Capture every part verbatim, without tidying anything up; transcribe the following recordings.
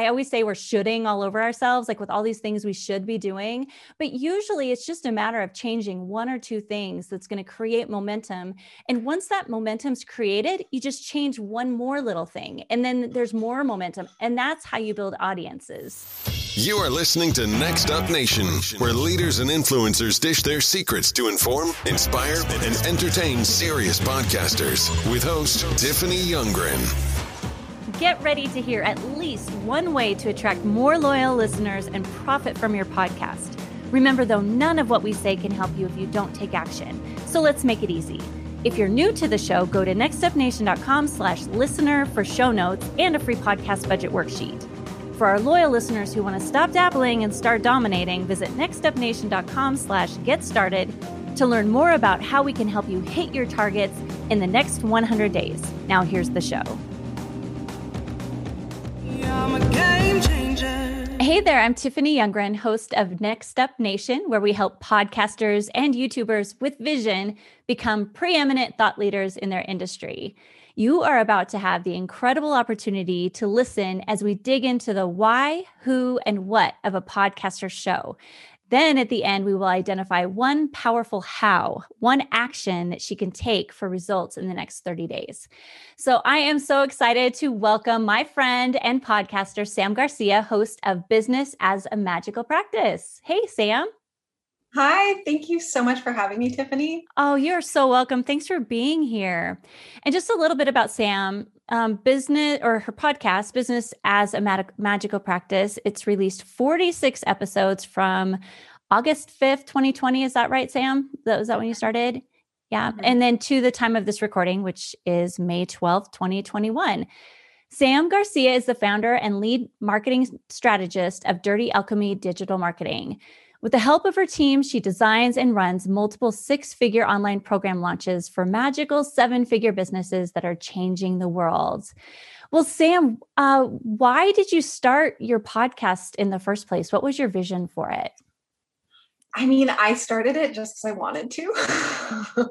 I always say we're shoulding all over ourselves, like with all these things we should be doing. But usually it's just a matter of changing one or two things that's going to create momentum. And once that momentum's created, you just change one more little thing, and then there's more momentum. And that's how you build audiences. You are listening to Next Up Nation, where leaders and influencers dish their secrets to inform, inspire, and entertain serious podcasters with host Tiffany Youngren. Get ready to hear at least one way to attract more loyal listeners and profit from your podcast. Remember, though, none of what we say can help you if you don't take action. So let's make it easy. If you're new to the show, go to nextupnation.com slash listener for show notes and a free podcast budget worksheet. For our loyal listeners who want to stop dabbling and start dominating, visit nextupnation.com slash get started to learn more about how we can help you hit your targets in the next one hundred days. Now here's the show. Hey there, I'm Tiffany Youngren, host of Next Up Nation, where we help podcasters and YouTubers with vision become preeminent thought leaders in their industry. You are about to have the incredible opportunity to listen as we dig into the why, who, and what of a podcaster show. Then at the end, we will identify one powerful how, one action that she can take for results in the next thirty days. So I am so excited to welcome my friend and podcaster, Sam Garcia, host of Business as a Magical Practice. Hey, Sam. Hi, thank you so much for having me, Tiffany. Oh, you're so welcome. Thanks for being here. And just a little bit about Sam. Um, business or her podcast, Business as a Mag- Magical Practice. It's released forty-six episodes from August fifth, twenty twenty. Is that right, Sam? That was that when you started? Yeah. Mm-hmm. And then to the time of this recording, which is May twelfth, twenty twenty-one. Sam Garcia is the founder and lead marketing strategist of Dirty Alchemy Digital Marketing. With the help of her team, she designs and runs multiple six-figure online program launches for magical seven-figure businesses that are changing the world. Well, Sam, uh, why did you start your podcast in the first place? What was your vision for it? I mean, I started it just because I wanted to.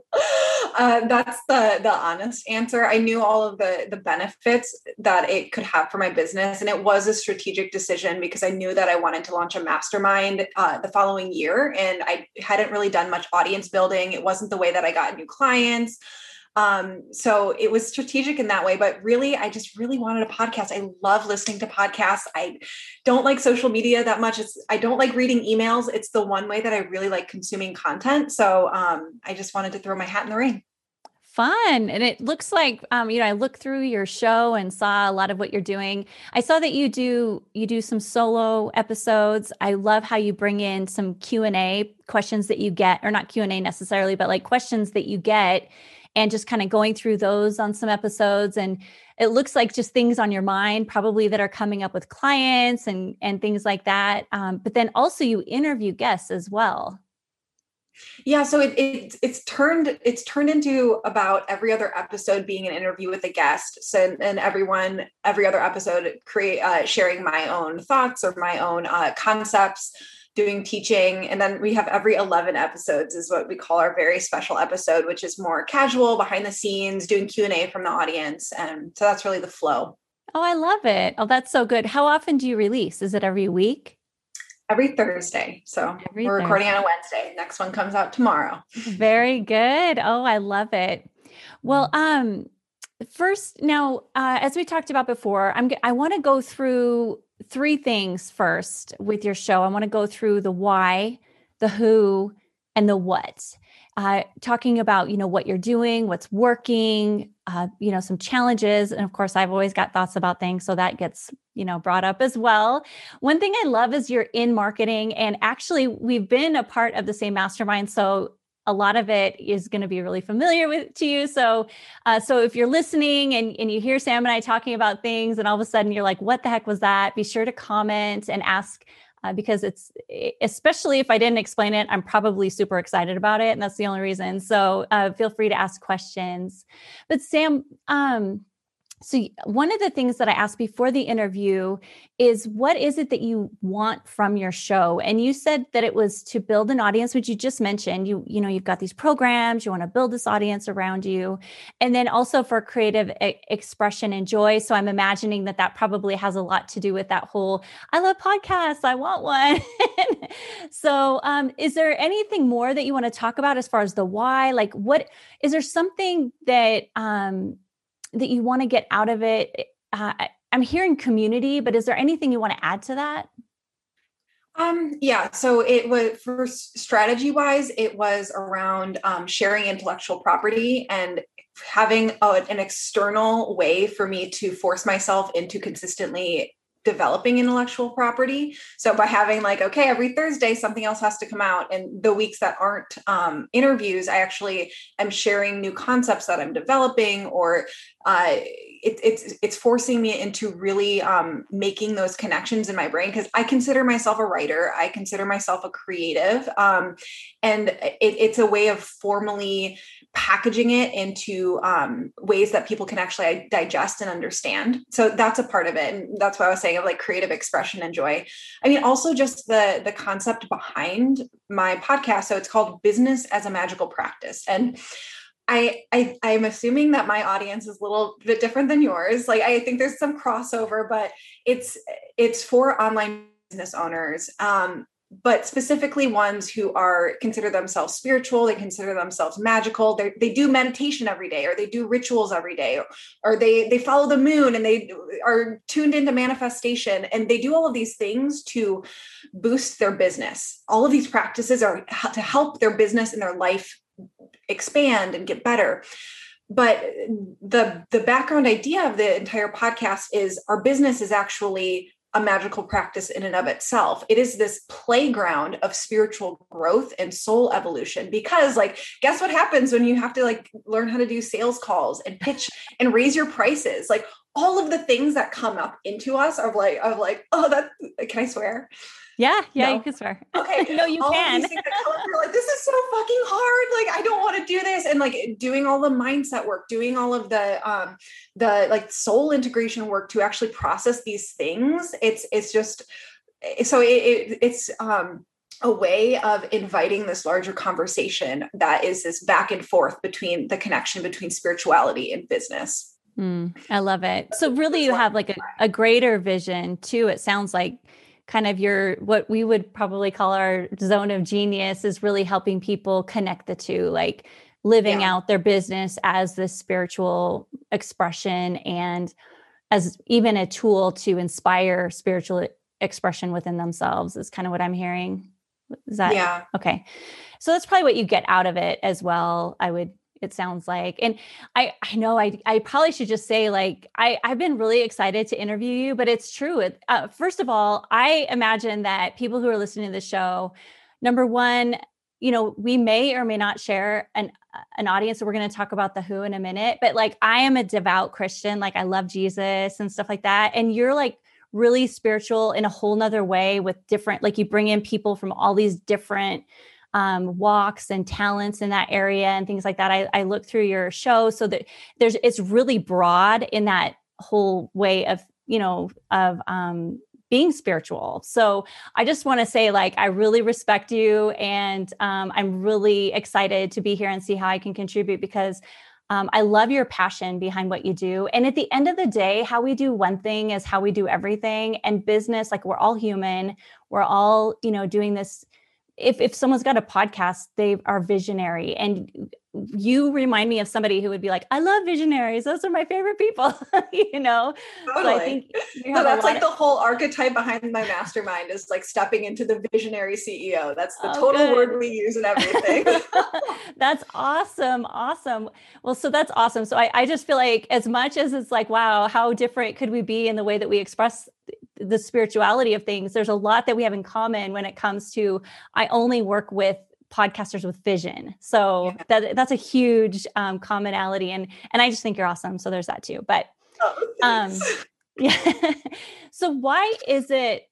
Uh, that's the the honest answer. I knew all of the the benefits that it could have for my business. And it was a strategic decision because I knew that I wanted to launch a mastermind uh, the following year. And I hadn't really done much audience building. It wasn't the way that I got new clients. Um, so it was strategic in that way, but really, I just really wanted a podcast. I love listening to podcasts. I don't like social media that much. It's, I don't like reading emails. It's the one way that I really like consuming content. So, um, I just wanted to throw my hat in the ring. Fun. And it looks like, um, you know, I looked through your show and saw a lot of what you're doing. I saw that you do, you do some solo episodes. I love how you bring in some Q and A questions that you get, or not Q and A necessarily, but like questions that you get, and just kind of going through those on some episodes. And it looks like just things on your mind, probably that are coming up with clients and, and things like that. Um, but then also you interview guests as well. Yeah. So it, it, it's turned, it's turned into about every other episode being an interview with a guest. So, and everyone, every other episode create, uh, sharing my own thoughts or my own uh, concepts, doing teaching. And then we have every eleven episodes is what we call our very special episode, which is more casual, behind the scenes, doing Q and A from the audience. And so that's really the flow. Oh, I love it. Oh, that's so good. How often do you release? Is it every week? Every Thursday. So every we're recording Thursday. On a Wednesday. Next one comes out tomorrow. Very good. Oh, I love it. Well, um, first, now, uh, as we talked about before, I'm, I want to go through three things first with your show. I want to go through the why, the who, and the what. Uh, talking about, you know, what you're doing, what's working, uh, you know, some challenges. And of course, I've always got thoughts about things. So that gets, you know, brought up as well. One thing I love is you're in marketing. And actually, we've been a part of the same mastermind. So a lot of it is going to be really familiar with to you. So, uh, so if you're listening and, and you hear Sam and I talking about things and all of a sudden you're like, what the heck was that? Be sure to comment and ask, uh, because it's, especially if I didn't explain it, I'm probably super excited about it. And that's the only reason. So, uh, feel free to ask questions. But Sam, um, So one of the things that I asked before the interview is, what is it that you want from your show? And you said that it was to build an audience, which you just mentioned. You, you know, you've got these programs, you want to build this audience around you. And then also for creative e- expression and joy. So I'm imagining that that probably has a lot to do with that whole, I love podcasts, I want one. So um, is there anything more that you want to talk about as far as the why? Like, what, is there something that, um, that you want to get out of it? Uh, I'm hearing community, but is there anything you want to add to that? Um, yeah. So it was, for strategy wise, it was around um, sharing intellectual property and having a, an external way for me to force myself into consistently developing intellectual property. So by having like, okay, every Thursday, something else has to come out. And the weeks that aren't um, interviews, I actually am sharing new concepts that I'm developing, or uh, it, it's, it's forcing me into really um, making those connections in my brain. Cause I consider myself a writer. I consider myself a creative. Um, and it, it's a way of formally packaging it into um, ways that people can actually digest and understand. So that's a part of it. And that's why I was saying of like creative expression and joy. I mean, also just the, the concept behind my podcast. So it's called Business as a Magical Practice. And I, I, I'm assuming that my audience is a little bit different than yours. Like, I think there's some crossover, but it's, it's for online business owners. Um, but specifically ones who are consider themselves spiritual, they consider themselves magical. They they do meditation every day, or they do rituals every day, or, or they, they follow the moon and they are tuned into manifestation, and they do all of these things to boost their business. All of these practices are to help their business and their life expand and get better. But the, the background idea of the entire podcast is our business is actually a magical practice in and of itself. It is this playground of spiritual growth and soul evolution, because like, guess what happens when you have to like learn how to do sales calls and pitch and raise your prices? Like all of the things that come up into us are like, of like, oh, that, can I swear? Yeah. Yeah. No. You can swear. Okay. No, you all can. These things that come up, you're like, this is so fucking hard. Like, I don't want to do this. And like doing all the mindset work, doing all of the, um, the like soul integration work to actually process these things. It's, it's just, so it, it it's, um, a way of inviting this larger conversation that is this back and forth between the connection between spirituality and business. Mm, I love it. So really you have like a, a greater vision too. It sounds like kind of your, what we would probably call our zone of genius is really helping people connect the two, like living yeah. out their business as this spiritual expression, and as even a tool to inspire spiritual expression within themselves is kind of what I'm hearing. Is that? Yeah. Okay. So that's probably what you get out of it as well, I would, it sounds like. And I, I know I, I probably should just say like, I, I've been really excited to interview you, but it's true. It, uh, first of all, I imagine that people who are listening to the show, number one, you know, we may or may not share an, an audience. So we're going to talk about the who in a minute, but like, I am a devout Christian. Like I love Jesus and stuff like that. And you're like really spiritual in a whole nother way with different, like you bring in people from all these different Um, walks and talents in that area and things like that. I, I look through your show, so that there's, it's really broad in that whole way of, you know, of um, being spiritual. So I just want to say, like, I really respect you, and um, I'm really excited to be here and see how I can contribute, because um, I love your passion behind what you do. And at the end of the day, how we do one thing is how we do everything. And business, like, we're all human. We're all, you know, doing this. If if someone's got a podcast, they are visionary. And you remind me of somebody who would be like, I love visionaries. Those are my favorite people, you know? Totally. So I think you no, that's like of- the whole archetype behind my mastermind is like stepping into the visionary C E O. That's the oh, total good. word we use in everything. That's awesome. Awesome. Well, so that's awesome. So I, I just feel like as much as it's like, wow, how different could we be in the way that we express the spirituality of things? There's a lot that we have in common when it comes to, I only work with podcasters with vision. So yeah. that that's a huge um, commonality. And, and I just think you're awesome. So there's that too, but oh, um, yeah. So why is it,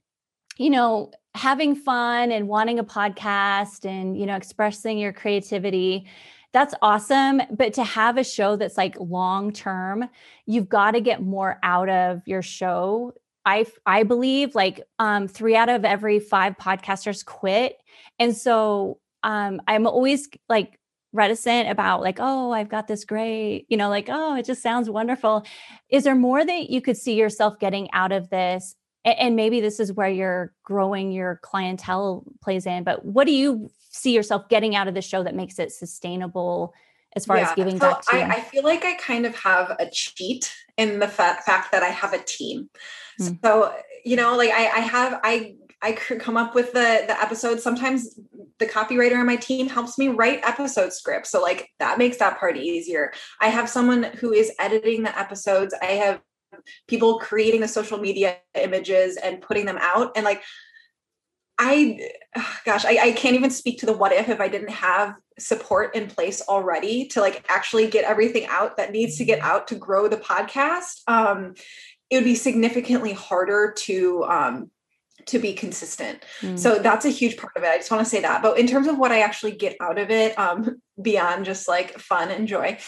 you know, having fun and wanting a podcast and, you know, expressing your creativity, that's awesome. But to have a show that's like long-term, you've got to get more out of your show. I, I believe like um, three out of every five podcasters quit. And so um, I'm always like reticent about like, oh, I've got this great, you know, like, oh, it just sounds wonderful. Is there more that you could see yourself getting out of this? And, and maybe this is where you're growing your clientele plays in, but what do you see yourself getting out of the show that makes it sustainable as far yeah. as giving so back to I, you? I feel like I kind of have a cheat in the fa- fact that I have a team. Mm. So, you know, like I, I have, I, I could come up with the, the episodes. Sometimes the copywriter on my team helps me write episode scripts. So like that makes that part easier. I have someone who is editing the episodes. I have people creating the social media images and putting them out. And like, I, gosh, I, I can't even speak to the what if, if I didn't have support in place already to like actually get everything out that needs to get out to grow the podcast. Um, it would be significantly harder to, um, to be consistent. Mm. So that's a huge part of it. I just want to say that, but in terms of what I actually get out of it, um, beyond just like fun and joy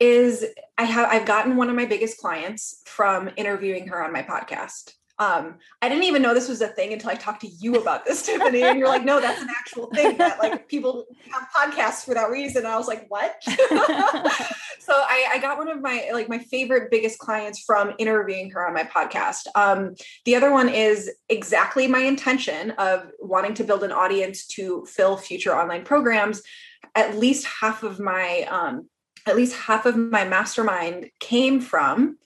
is I have, I've gotten one of my biggest clients from interviewing her on my podcast. Um, I didn't even know this was a thing until I talked to you about this, Tiffany. And you're like, no, that's an actual thing that like people have podcasts for that reason. And I was like, what? So I, I got one of my, like my favorite biggest clients from interviewing her on my podcast. Um, the other one is exactly my intention of wanting to build an audience to fill future online programs. At least half of my, um, at least half of my mastermind came from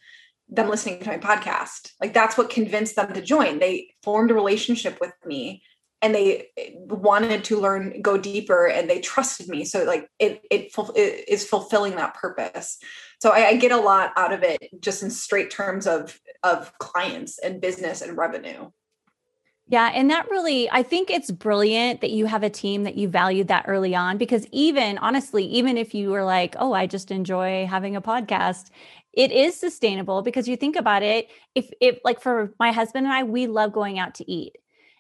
them listening to my podcast. Like that's what convinced them to join. They formed a relationship with me and they wanted to learn, go deeper, and they trusted me. So like it, it, it is fulfilling that purpose. So I, I get a lot out of it just in straight terms of, of clients and business and revenue. Yeah. And that really, I think it's brilliant that you have a team that you valued that early on, because even honestly, even if you were like, oh, I just enjoy having a podcast, it is sustainable. Because you think about it, if if like for my husband and I, we love going out to eat,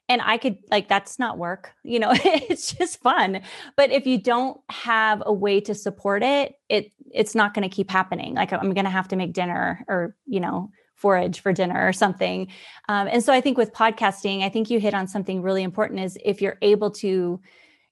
and I could like, that's not work, you know, it's just fun. But if you don't have a way to support it, it it's not going to keep happening. Like I'm going to have to make dinner or, you know, forage for dinner or something. Um, and so I think with podcasting, I think you hit on something really important is if you're able to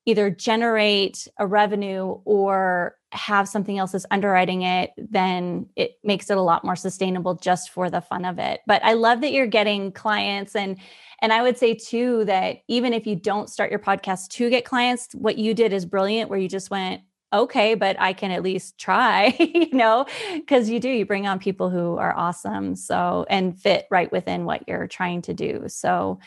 either generate a revenue or have something else that's underwriting it, then it makes it a lot more sustainable just for the fun of it. But I love that you're getting clients. And, and I would say too, that even if you don't start your podcast to get clients, what you did is brilliant, where you just went, okay, but I can at least try, you know, because you do, you bring on people who are awesome. So, and fit right within what you're trying to do. So,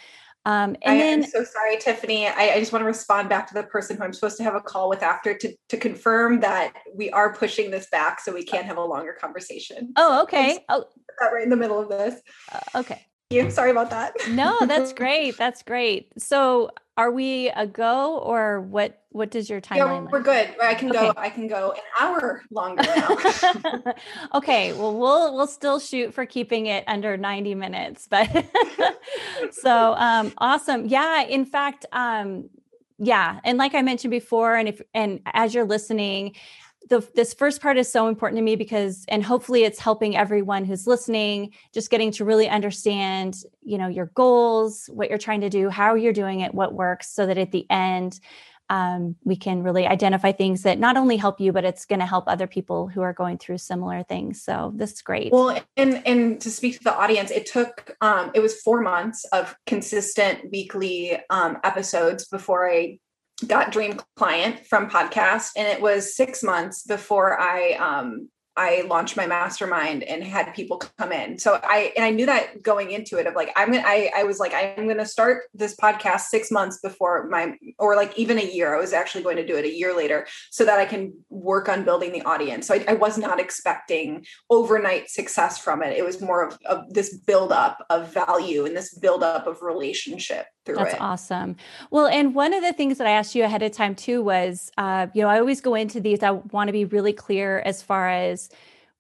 Um, and I then, am so sorry, Tiffany. I, I just want to respond back to the person who I'm supposed to have a call with after to, to confirm that we are pushing this back so we can have a longer conversation. Oh, okay. Oh, right in the middle of this. Uh, okay. Yeah, sorry about that. No, that's great. That's great. So are we a go or what, what does your timeline? Yeah, we're like? Good. I can okay. go, I can go an hour longer now. Okay. Well, we'll, we'll still shoot for keeping it under ninety minutes, but so, um, awesome. Yeah. In fact, um, yeah. And like I mentioned before, and if, and as you're listening, The, this first part is so important to me because, and hopefully it's helping everyone who's listening, just getting to really understand, you know, your goals, what you're trying to do, how you're doing it, what works, so that at the end, um, we can really identify things that not only help you, but it's going to help other people who are going through similar things. So this is great. Well, and, and to speak to the audience, it took, um, it was four months of consistent weekly, um, episodes before I got dream client from podcast. And it was six months before I, um, I launched my mastermind and had people come in. So I, and I knew that going into it of like, I'm going to, I, I was like, I'm going to start this podcast six months before my, or like even a year, I was actually going to do it a year later so that I can work on building the audience. So I, I was not expecting overnight success from it. It was more of, of this buildup of value and this buildup of relationship through That's it. That's awesome. Well, and one of the things that I asked you ahead of time too was, uh, you know, I always go into these, I want to be really clear as far as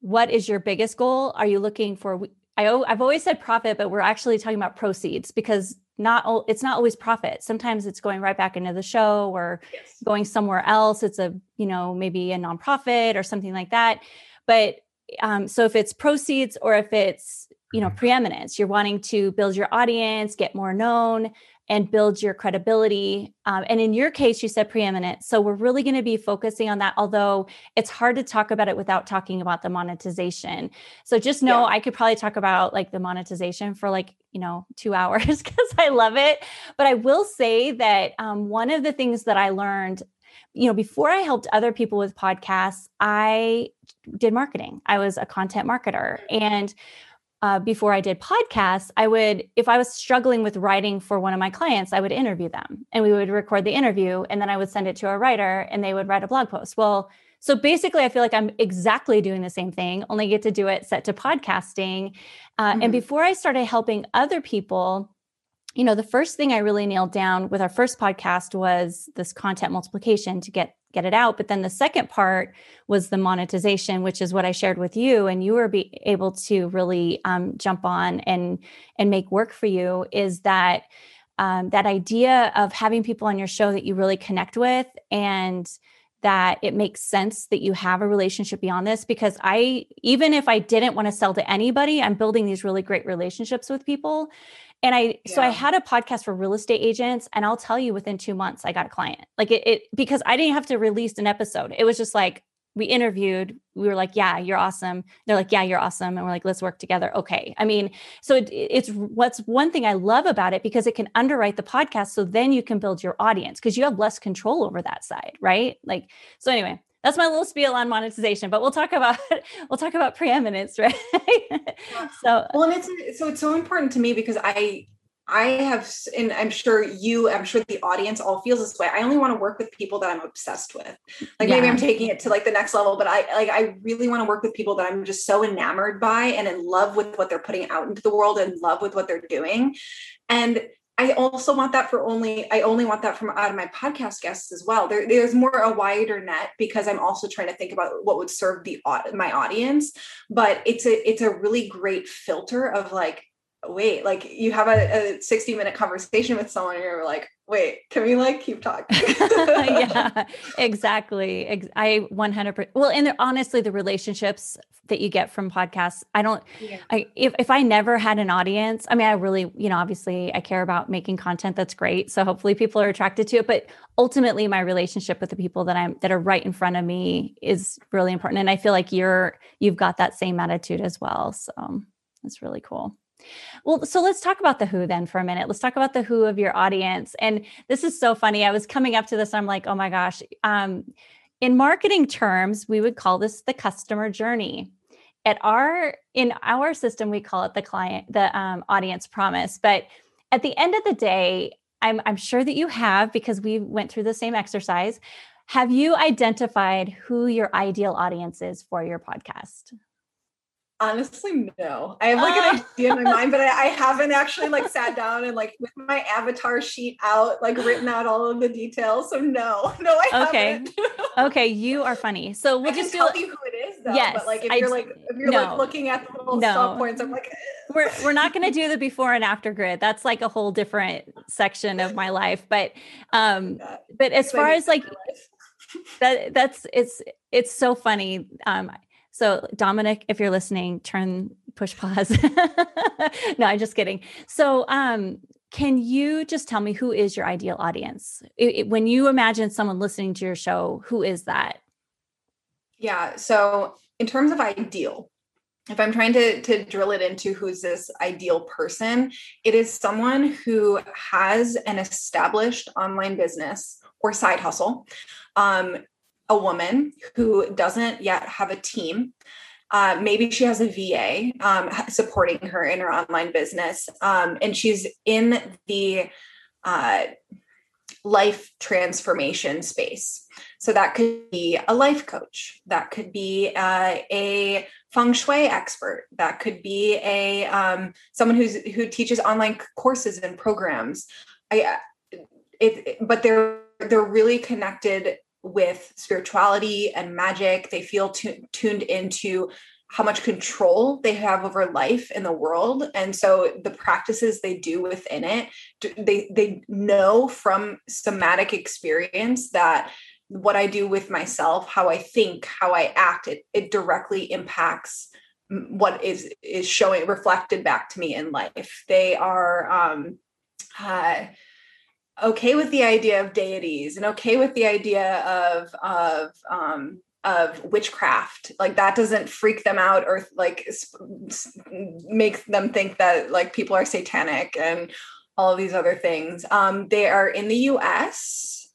what is your biggest goal? Are you looking for, I, I've always said profit, but we're actually talking about proceeds because not, it's not always profit. Sometimes it's going right back into the show or yes. going somewhere else. It's a, you know, maybe a nonprofit or something like that. But um, so if it's proceeds or if it's, you know, preeminence, you're wanting to build your audience, get more known, and build your credibility. Um, and in your case, you said preeminent. So we're really going to be focusing on that, although it's hard to talk about it without talking about the monetization. So just know yeah. I could probably talk about like the monetization for like, you know, two hours because I love it. But I will say that um, one of the things that I learned, you know, before I helped other people with podcasts, I did marketing. I was a content marketer. And Uh, before I did podcasts, I would, if I was struggling with writing for one of my clients, I would interview them and we would record the interview and then I would send it to a writer and they would write a blog post. Well, so basically I feel like I'm exactly doing the same thing, only get to do it set to podcasting. Uh, mm-hmm. And before I started helping other people, you know, the first thing I really nailed down with our first podcast was this content multiplication to get get it out. But then the second part was the monetization, which is what I shared with you, and you were be able to really um, jump on and and make work for you, is that um, that idea of having people on your show that you really connect with and that it makes sense that you have a relationship beyond this. Because I, even if I didn't want to sell to anybody, I'm building these really great relationships with people. And I, yeah. so I had a podcast for real estate agents, and I'll tell you, within two months, I got a client. Like it, it, because I didn't have to release an episode. It was just like, we interviewed, we were like, yeah, you're awesome. They're like, yeah, you're awesome. And we're like, let's work together. Okay. I mean, so it, it's what's one thing I love about it, because it can underwrite the podcast. So then you can build your audience because you have less control over that side. Right. Like, so anyway, that's my little spiel on monetization, but we'll talk about, we'll talk about preeminence, right? so, well, and it's, so it's so important to me because I, I have, and I'm sure you, I'm sure the audience all feels this way. I only want to work with people that I'm obsessed with. Like yeah. maybe I'm taking it to like the next level, but I, like, I really want to work with people that I'm just so enamored by and in love with what they're putting out into the world and in love with what they're doing. And I also want that for only, I only want that from out of my podcast guests as well. There, there's more a wider net because I'm also trying to think about what would serve the my audience, but it's a, it's a really great filter of like, wait, like you have a, a sixty minute conversation with someone and you're like, wait, can we like keep talking? Yeah, exactly. I one hundred percent. Well, and honestly, the relationships that you get from podcasts, I don't, yeah. I, if, if I never had an audience, I mean, I really, you know, obviously I care about making content. That's great. So hopefully people are attracted to it, but ultimately my relationship with the people that I'm, that are right in front of me is really important. And I feel like you're, you've got that same attitude as well. So that's really cool. Well, so let's talk about the who then for a minute. Let's talk about the who of your audience. And this is so funny. I was coming up to this. I'm like, oh my gosh. Um, in marketing terms, we would call this the customer journey. At our, in our system, we call it the client, the um, audience promise. But at the end of the day, I'm, I'm sure that you have, because we went through the same exercise. Have you identified who your ideal audience is for your podcast? Honestly, no. I have like an idea in my mind, but I, I haven't actually like sat down and like with my avatar sheet out, like written out all of the details. So no, no, I okay. haven't. Okay. You are funny. So we'll I just tell you who it is though. Yes, but like if I, you're like, if you're no, like looking at the little no. stop points, I'm like, we're, we're not going to do the before and after grid. That's like a whole different section of my life. But, um, yeah. but as far as like that, that's, it's, it's so funny. Um, So Dominic, if you're listening, turn, push pause. No, I'm just kidding. So um, can you just tell me who is your ideal audience? It, it, when you imagine someone listening to your show, who is that? Yeah. So in terms of ideal, if I'm trying to, to drill it into who's this ideal person, it is someone who has an established online business or side hustle. Um, a woman who doesn't yet have a team. Uh, maybe she has a V A um, supporting her in her online business. Um, and she's in the uh, life transformation space. So that could be a life coach. That could be uh, a feng shui expert. That could be a um, someone who's who teaches online courses and programs. I, it, but they're they're really connected with spirituality and magic. They feel t- tuned into how much control they have over life in the world. And so the practices they do within it, they, they know from somatic experience that what I do with myself, how I think, how I act, it, it directly impacts what is, is showing reflected back to me in life. They are, um, uh, okay with the idea of deities and okay with the idea of, of, um, of witchcraft. Like that doesn't freak them out or like make them think that like people are satanic and all of these other things. Um, they are in the U S.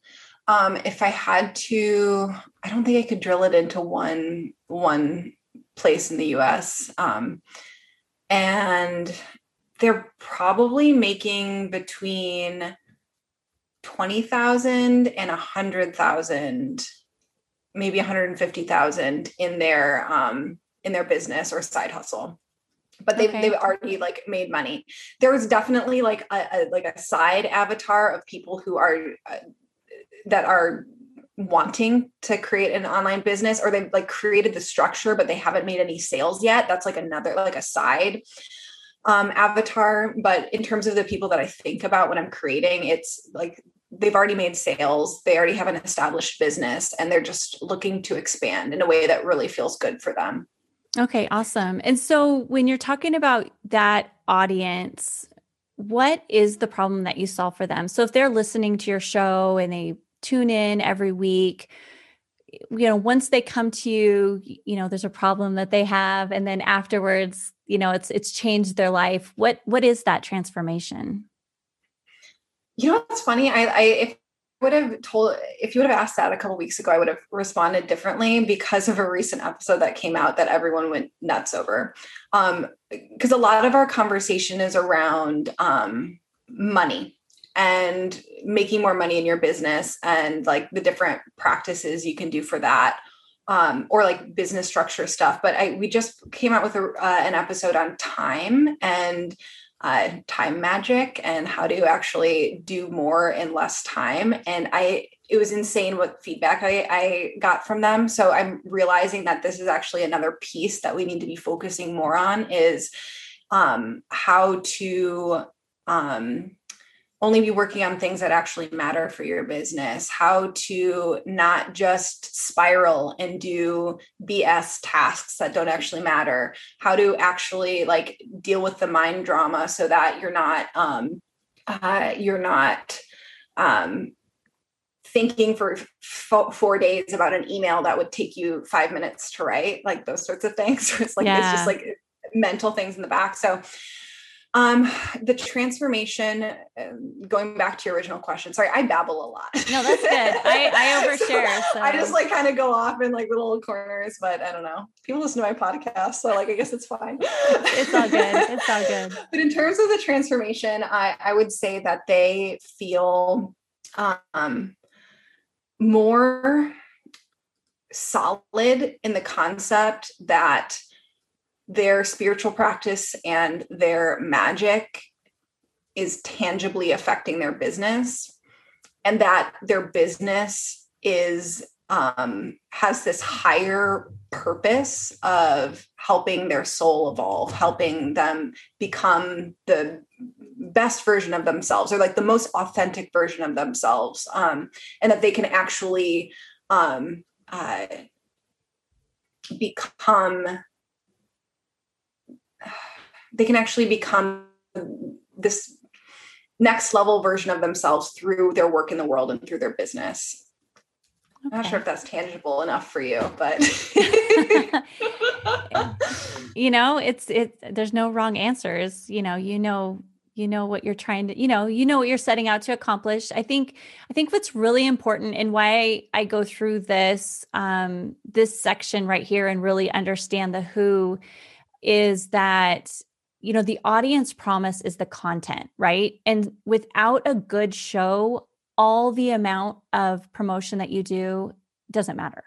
Um, if I had to, I don't think I could drill it into one, one place in the U S. Um, and they're probably making between twenty thousand and a hundred thousand, maybe one hundred fifty thousand in their, um, in their business or side hustle, but they've, okay. they've already like made money. There was definitely like a, a, like a side avatar of people who are, uh, that are wanting to create an online business, or they've like created the structure, but they haven't made any sales yet. That's like another, like a side um, avatar. But in terms of the people that I think about when I'm creating, it's like, they've already made sales. They already have an established business and they're just looking to expand in a way that really feels good for them. Okay. Awesome. And so when you're talking about that audience, what is the problem that you solve for them? So if they're listening to your show and they tune in every week, you know, once they come to you, you know, there's a problem that they have. And then afterwards, you know, it's, it's changed their life. What, what is that transformation? You know, what's funny. I, I if would have told, if you would have asked that a couple of weeks ago, I would have responded differently because of a recent episode that came out that everyone went nuts over. Um, because a lot of our conversation is around, um, money and making more money in your business and like the different practices you can do for that. Um, or like business structure stuff. But I, we just came out with a, uh, an episode on time and, Uh, time magic and how to actually do more in less time. And I, it was insane what feedback I, I got from them. So I'm realizing that this is actually another piece that we need to be focusing more on is um, how to um, only be working on things that actually matter for your business, how to not just spiral and do B S tasks that don't actually matter, how to actually like deal with the mind drama so that you're not, um, uh, you're not, um, thinking for f- four days about an email that would take you five minutes to write, like those sorts of things. It's like, yeah. It's just like mental things in the back. So, Um, the transformation, um, going back to your original question, sorry, I babble a lot. No, that's good. I, I overshare. So so. I just like kind of go off in like little corners, but I don't know. People listen to my podcast. So like, I guess it's fine. It's all good. It's all good. But in terms of the transformation, I, I would say that they feel, um, more solid in the concept that their spiritual practice and their magic is tangibly affecting their business, and that their business is, um, has this higher purpose of helping their soul evolve, helping them become the best version of themselves or like the most authentic version of themselves. Um, and that they can actually, um, uh, become they can actually become this next level version of themselves through their work in the world and through their business. Okay. I'm not sure if that's tangible enough for you, but you know, it's, it, there's no wrong answers. You know, you know, you know what you're trying to, you know, you know what you're setting out to accomplish. I think, I think what's really important and why I go through this, um, this section right here and really understand the who is that, you know, the audience promise is the content, right? And without a good show, all the amount of promotion that you do doesn't matter.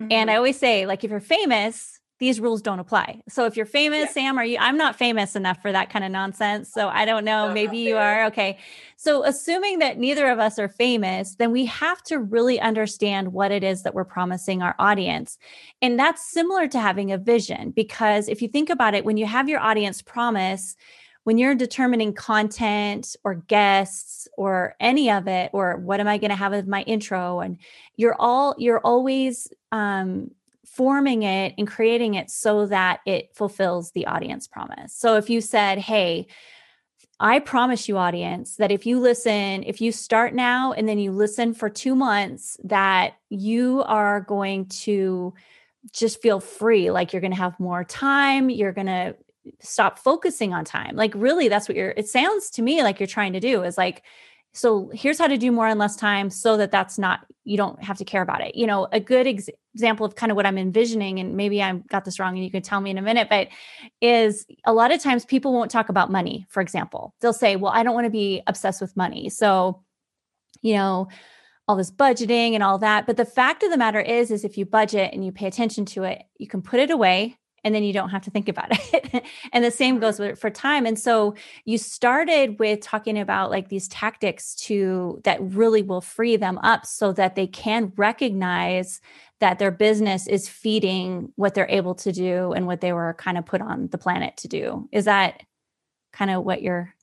Mm-hmm. And I always say, like, if you're famous, these rules don't apply. So if you're famous, yeah. Sam, are you, I'm not famous enough for that kind of nonsense. So I don't know, no, maybe you are. Okay. So assuming that neither of us are famous, then we have to really understand what it is that we're promising our audience. And that's similar to having a vision, because if you think about it, when you have your audience promise, when you're determining content or guests or any of it, or what am I going to have with my intro, and you're all, you're always um, forming it and creating it so that it fulfills the audience promise. So if you said, hey, I promise you, audience, that if you listen, if you start now and then you listen for two months, that you are going to just feel free. Like you're going to have more time. You're going to stop focusing on time. Like really, that's what you're, it sounds to me like you're trying to do is like, so here's how to do more in less time so that that's not, you don't have to care about it. You know, a good ex- example of kind of what I'm envisioning, and maybe I got this wrong and you can tell me in a minute, but is a lot of times people won't talk about money. For example, they'll say, well, I don't want to be obsessed with money. So, you know, all this budgeting and all that. But the fact of the matter is, is if you budget and you pay attention to it, you can put it away. And then you don't have to think about it. And the same goes with, for time. And so you started with talking about like these tactics to that really will free them up so that they can recognize that their business is feeding what they're able to do and what they were kind of put on the planet to do. Is that kind of what you're,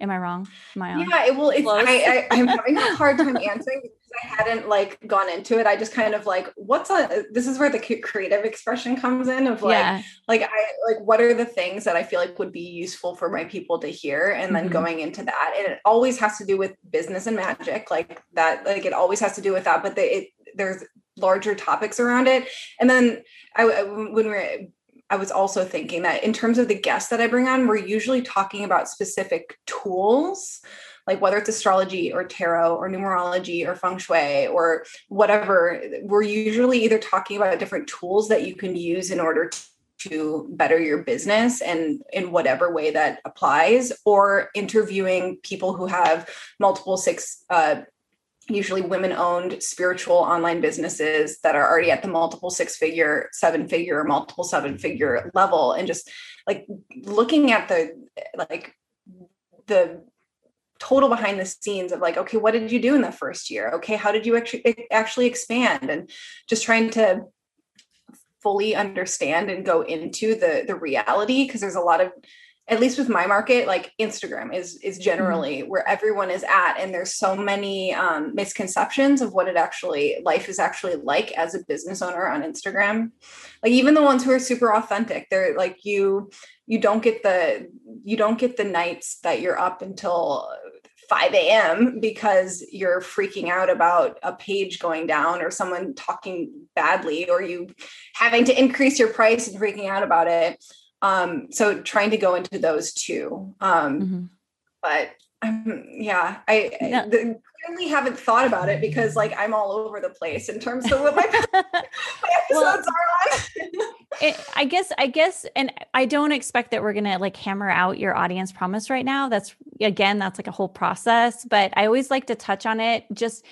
am I wrong? Am I on? Yeah, it will. It's, I, I, I'm having a hard time answering because I hadn't like gone into it. I just kind of like, what's a, this is where the creative expression comes in of like, yeah. like, I, like, what are the things that I feel like would be useful for my people to hear? And then mm-hmm. going into that, and it always has to do with business and magic like that. Like it always has to do with that, but the, it, there's larger topics around it. And then I, I when we're I was also thinking that in terms of the guests that I bring on, we're usually talking about specific tools, like whether it's astrology or tarot or numerology or feng shui or whatever. We're usually either talking about different tools that you can use in order to to better your business and in whatever way that applies, or interviewing people who have multiple six, uh, usually women-owned spiritual online businesses that are already at the multiple six-figure, seven-figure, multiple seven-figure level, and just like looking at the like the total behind the scenes of like, okay, what did you do in the first year? Okay, how did you actually actually expand? And just trying to fully understand and go into the the reality, because there's a lot of, at least with my market, like Instagram is, is generally where everyone is at. And there's so many um, misconceptions of what it actually, life is actually like as a business owner on Instagram. Like even the ones who are super authentic, they're like, you, you don't get the, you don't get the nights that you're up until five a.m. because you're freaking out about a page going down or someone talking badly, or you having to increase your price and freaking out about it. Um, so trying to go into those too. Um, mm-hmm. but um, yeah, I, no. I the, clearly haven't thought about it because like I'm all over the place in terms of what my, my episodes well, are on. it, I guess, I guess, and I don't expect that we're going to like hammer out your audience promise right now. That's again, that's like a whole process, but I always like to touch on it. Just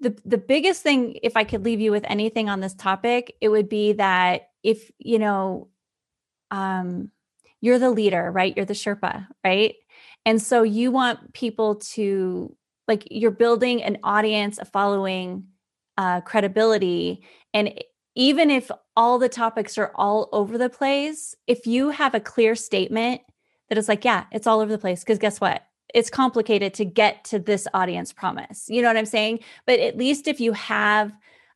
the, the biggest thing, if I could leave you with anything on this topic, it would be that if, you know, Um, you're the leader, right? You're the Sherpa, right? And so you want people to like, you're building an audience, a following, uh, credibility. And even if all the topics are all over the place, if you have a clear statement that it's like, yeah, it's all over the place. Cause guess what? It's complicated to get to this audience promise. You know what I'm saying? But at least if you have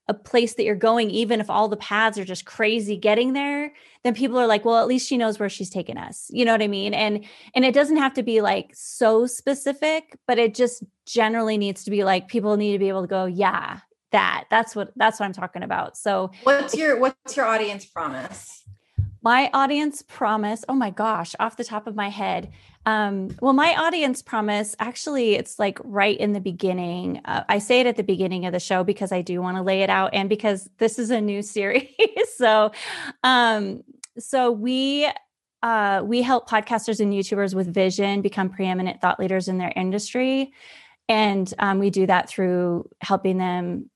a place that you're going, even if all the paths are just crazy getting there, then people are like, well, at least she knows where she's taking us. You know what I mean? And, and it doesn't have to be like so specific, but it just generally needs to be like, people need to be able to go, yeah, that that's what, that's what I'm talking about. So what's your, what's your audience promise? My audience promise. Oh my gosh. Off the top of my head. Um, well, my audience promise, actually, it's like right in the beginning. Uh, I say it at the beginning of the show because I do want to lay it out and because this is a new series. so, um, so we, uh, we help podcasters and YouTubers with vision become preeminent thought leaders in their industry. And, um, we do that through helping them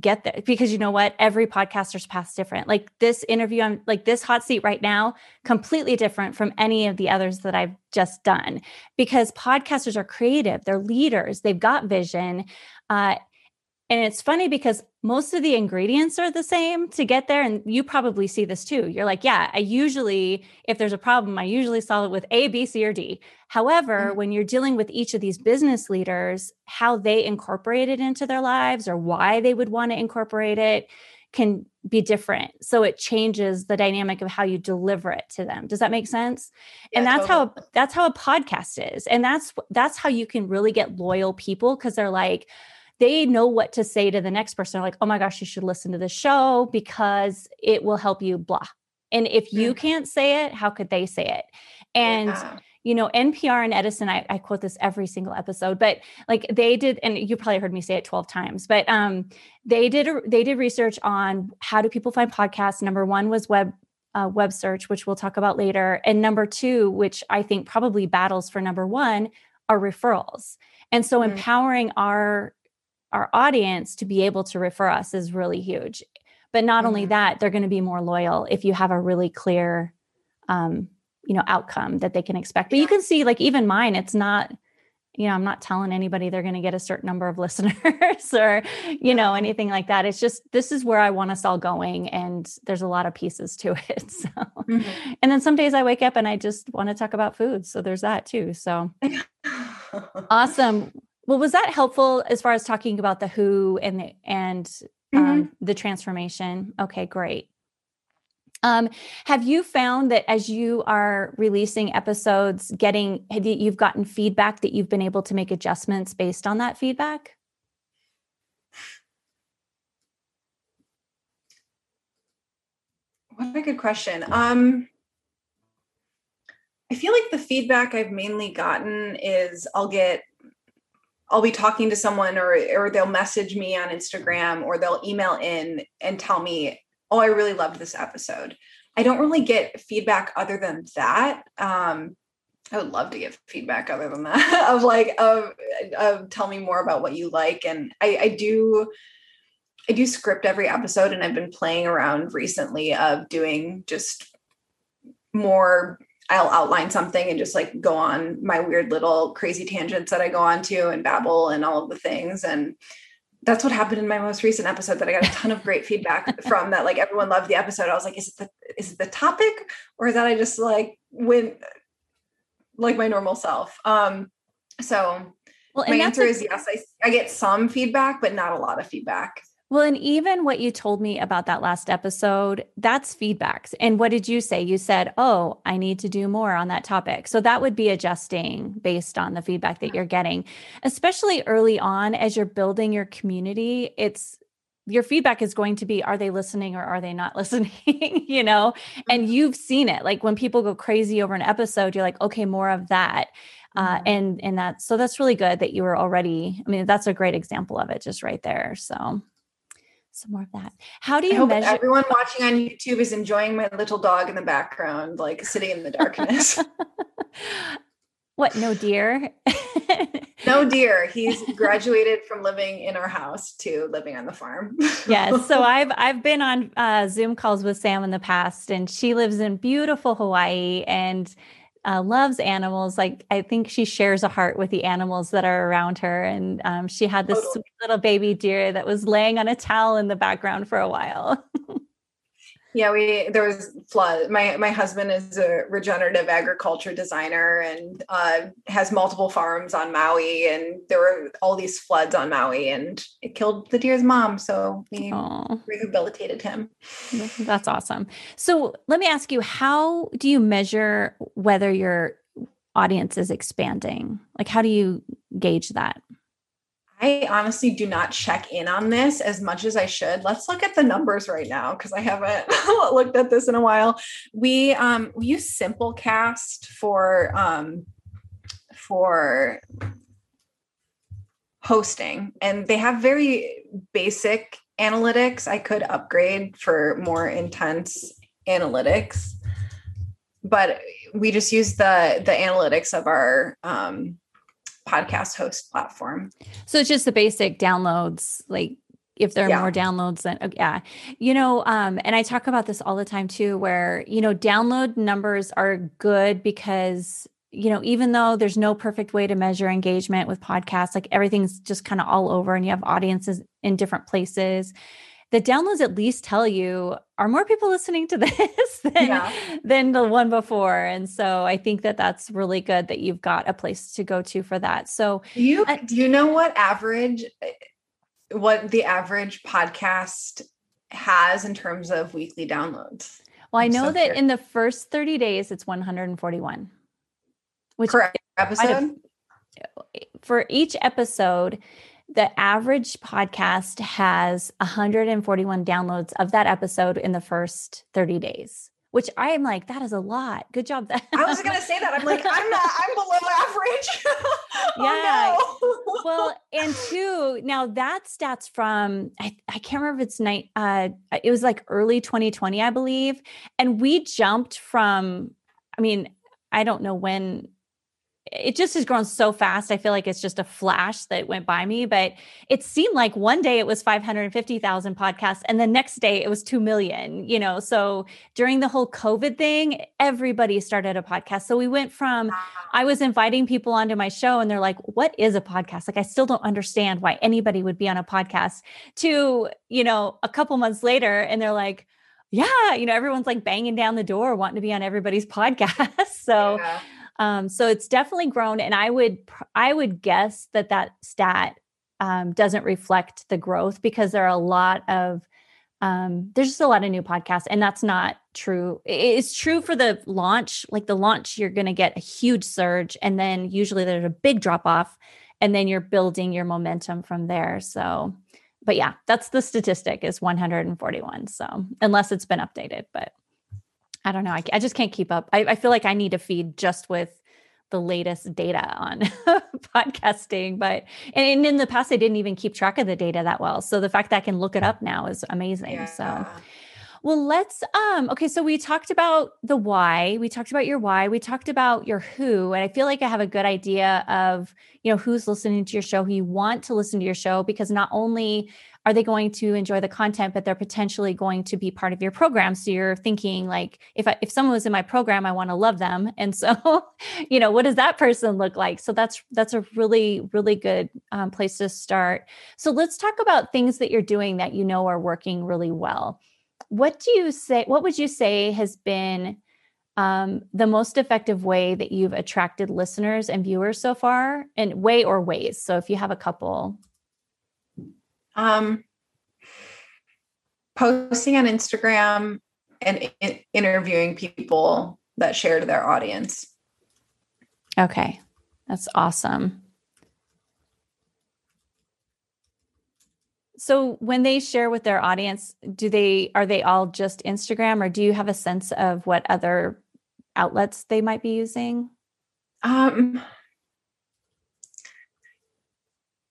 get there, because you know what? Every podcaster's path's different. Like this interview, I'm like this hot seat right now, completely different from any of the others that I've just done, because podcasters are creative. They're leaders. They've got vision. Uh, and it's funny because most of the ingredients are the same to get there. And you probably see this too. You're like, yeah, I usually, if there's a problem, I usually solve it with A, B, C, or D. However, mm-hmm. when you're dealing with each of these business leaders, how they incorporate it into their lives or why they would want to incorporate it can be different. So it changes the dynamic of how you deliver it to them. Does that make sense? Yeah, and that's totally. how, that's how a podcast is. And that's, that's how you can really get loyal people. Cause they're like, they know what to say to the next person. They're like, oh my gosh, you should listen to this show because it will help you blah. And if you can't say it, how could they say it? And, yeah. you know, N P R and Edison, I, I quote this every single episode, but like they did, and you probably heard me say it twelve times, but um, they did, they did research on how do people find podcasts. Number one was web Uh, web search, which we'll talk about later. And number two, which I think probably battles for number one, are referrals. And so mm-hmm. empowering our our audience to be able to refer us is really huge. But not mm-hmm. only that, they're going to be more loyal if you have a really clear, um, you know, outcome that they can expect. But yeah. you can see, like even mine, it's not, you know, I'm not telling anybody they're going to get a certain number of listeners or, you know, anything like that. It's just, this is where I want us all going. And there's a lot of pieces to it. So, mm-hmm. and then some days I wake up and I just want to talk about food. So there's that too. So awesome. Well, was that helpful as far as talking about the who and the, and mm-hmm. um, the transformation? Okay, great. Um, have you found that as you are releasing episodes, getting, have you, you've gotten feedback that you've been able to make adjustments based on that feedback? What a good question. Um, I feel like the feedback I've mainly gotten is I'll get, I'll be talking to someone or, or they'll message me on Instagram or they'll email in and tell me, oh, I really loved this episode. I don't really get feedback other than that. Um, I would love to get feedback other than that of like, of, of tell me more about what you like. And I, I do, I do script every episode, and I've been playing around recently of doing just more. I'll outline something and just like go on my weird little crazy tangents that I go on to and babble and all of the things. And that's what happened in my most recent episode that I got a ton of great feedback from, that like everyone loved the episode. I was like, is it the, is it the topic, or is that I just like went like my normal self? Um, so well, my answer a- is yes, I, I get some feedback, but not a lot of feedback. Well, and even what you told me about that last episode, that's feedback. And what did you say? You said, oh, I need to do more on that topic. So that would be adjusting based on the feedback that you're getting, especially early on as you're building your community. It's your feedback is going to be, are they listening or are they not listening? You know, and you've seen it. Like when people go crazy over an episode, you're like, okay, more of that. Uh, and, and that's, so that's really good that you were already, I mean, that's a great example of it just right there. So some more of that. How do you I hope measure? Everyone watching on YouTube is enjoying my little dog in the background, like sitting in the darkness. What? No deer? No deer. He's graduated from living in our house to living on the farm. Yes. So I've, I've been on uh, Zoom calls with Sam in the past, and she lives in beautiful Hawaii and Uh, loves animals. Like I think she shares a heart with the animals that are around her. And um, she had this totally. sweet little baby deer that was laying on a towel in the background for a while. Yeah, we there was flood. My my husband is a regenerative agriculture designer and uh, has multiple farms on Maui. And there were all these floods on Maui, and it killed the deer's mom. So we Aww. rehabilitated him. That's awesome. So let me ask you, how do you measure whether your audience is expanding? Like, how do you gauge that? I honestly do not check in on this as much as I should. Let's look at the numbers right now, because I haven't looked at this in a while. We um, we use Simplecast for um, for hosting, and they have very basic analytics. I could upgrade for more intense analytics, but we just use the the analytics of our um, podcast host platform. So it's just the basic downloads, like if there are yeah. more downloads than, okay, yeah, you know, um, and I talk about this all the time too, where, you know, download numbers are good because, you know, even though there's no perfect way to measure engagement with podcasts, like everything's just kind of all over and you have audiences in different places, the downloads at least tell you, are more people listening to this than, yeah. than the one before? And so I think that that's really good that you've got a place to go to for that. So do you, uh, do you know what average, what the average podcast has in terms of weekly downloads? Well, I know so that here. in the first thirty days, it's one hundred forty-one. Which per episode? For each episode, the average podcast has one hundred forty-one downloads of that episode in the first thirty days, which I am like, that is a lot. Good job. That I was going to say that. I'm like, I'm not, I'm below average. oh, yeah. Well, and two, now that stat's from, I, I can't remember if it's night. Uh, it was like early twenty twenty, I believe. And we jumped from, I mean, I don't know when. It just has grown so fast. I feel like it's just a flash that went by me, but it seemed like one day it was five hundred fifty thousand podcasts and the next day it was two million, you know? So during the whole COVID thing, everybody started a podcast. So we went from, I was inviting people onto my show and they're like, what is a podcast? Like, I still don't understand why anybody would be on a podcast, to, you know, a couple months later. And they're like, yeah, you know, everyone's like banging down the door, wanting to be on everybody's podcast. So yeah. Um, so it's definitely grown, and I would, I would guess that that stat, um, doesn't reflect the growth, because there are a lot of, um, there's just a lot of new podcasts, and that's not true. It's true for the launch, like the launch, you're going to get a huge surge, and then usually there's a big drop off, and then you're building your momentum from there. So, but yeah, that's the statistic, is one hundred forty-one. So unless it's been updated, but I don't know. I, I just can't keep up. I, I feel like I need to feed just with the latest data on podcasting, but, and, and in the past, I didn't even keep track of the data that well. So the fact that I can look it up now is amazing. Yeah. So, well, let's, um, okay. So we talked about the why, we talked about your why, we talked about your who, and I feel like I have a good idea of, you know, who's listening to your show, who you want to listen to your show, because not only are they going to enjoy the content, but they're potentially going to be part of your program. So you're thinking like, if I, if someone was in my program, I want to love them. And so, you know, what does that person look like? So that's, that's a really, really good um, place to start. So let's talk about things that you're doing that, you know, are working really well. What do you say, what would you say has been um, the most effective way that you've attracted listeners and viewers so far, and way or ways? So if you have a couple. Um, posting on Instagram and in- interviewing people that shared their audience. Okay. That's awesome. So when they share with their audience, do they, are they all just Instagram, or do you have a sense of what other outlets they might be using? Um,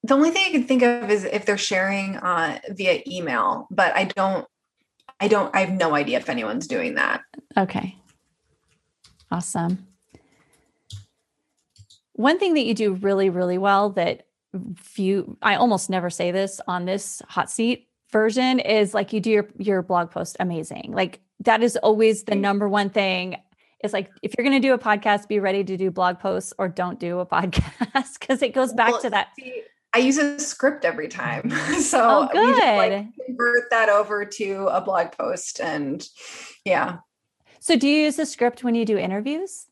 The only thing I can think of is if they're sharing uh, via email, but I don't, I don't, I have no idea if anyone's doing that. Okay. Awesome. One thing that you do really, really well that few, I almost never say this on this hot seat version, is like you do your, your blog post amazing. Like that is always the number one thing. It's like, if you're going to do a podcast, be ready to do blog posts, or don't do a podcast, because it goes back well, to that. See, I use a script every time. So oh, good. We just like convert that over to a blog post, and yeah. So do you use a script when you do interviews?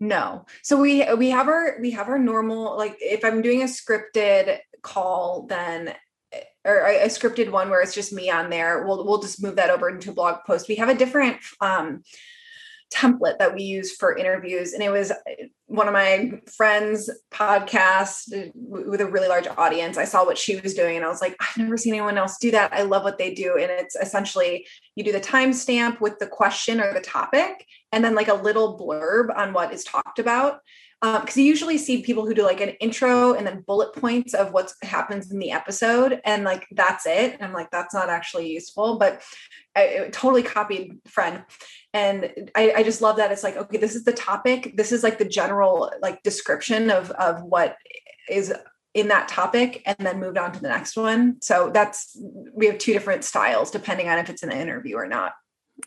No. So we, we have our, we have our normal, like if I'm doing a scripted call, then or a scripted one where it's just me on there, we'll, we'll just move that over into a blog post. We have a different, um, template that we use for interviews. And it was one of my friend's podcast with a really large audience. I saw what she was doing and I was like, I've never seen anyone else do that. I love what they do. And it's essentially you do the timestamp with the question or the topic, and then like a little blurb on what is talked about. Um, cause you usually see people who do like an intro and then bullet points of what happens in the episode. And like, that's it. And I'm like, that's not actually useful, but I, I totally copied friend. And I, I just love that. It's like, okay, this is the topic. This is like the general, like description of, of what is in that topic and then moved on to the next one. So that's, we have two different styles depending on if it's an interview or not.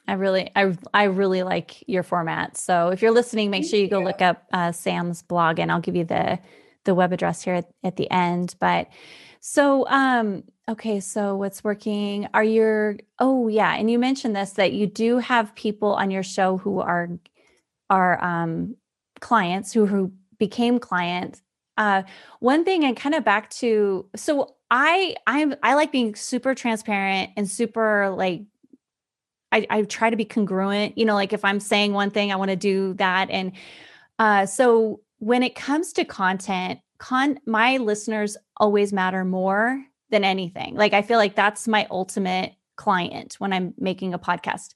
I really, I, I really like your format. So if you're listening, make sure you go look up uh, Sam's blog, and I'll give you the, the web address here at, at the end. But so, um, okay. So what's working are your, oh yeah. And you mentioned this, that you do have people on your show who are, are, um, clients who, who became clients. Uh, one thing, and kind of back to, so I, I'm, I like being super transparent and super like, I, I try to be congruent, you know, like if I'm saying one thing, I want to do that. And, uh, so when it comes to content, con my listeners always matter more than anything. Like, I feel like that's my ultimate client when I'm making a podcast.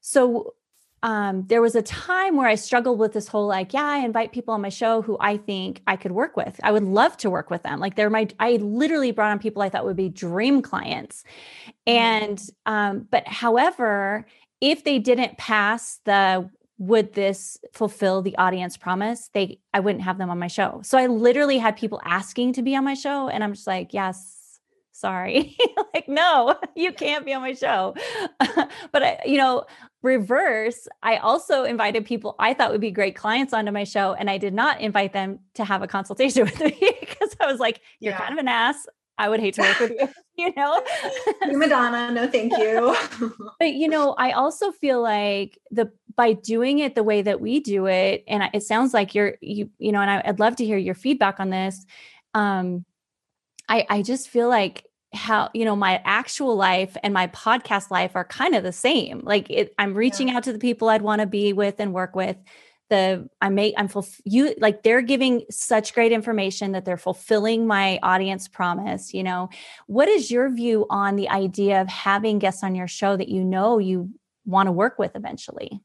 So, Um, there was a time where I struggled with this whole, like, yeah, I invite people on my show who I think I could work with. I would love to work with them. Like they're my, I literally brought on people I thought would be dream clients. And, um, but however, if they didn't pass the, would this fulfill the audience promise? They, I wouldn't have them on my show. So I literally had people asking to be on my show, and I'm just like, yes. Sorry, like, no, you can't be on my show. But, I, you know, reverse, I also invited people I thought would be great clients onto my show, and I did not invite them to have a consultation with me because I was like, you're yeah. kind of an ass. I would hate to work with you, you know? Madonna, no, thank you. But, you know, I also feel like the by doing it the way that we do it, and it sounds like you're, you, you know, and I, I'd love to hear your feedback on this. Um, I, I just feel like how, you know, my actual life and my podcast life are kind of the same. Like it, I'm reaching yeah. out to the people I'd want to be with and work with. The, I make, I'm full, you like, they're giving such great information that they're fulfilling my audience promise. You know, what is your view on the idea of having guests on your show that, you know, you want to work with eventually?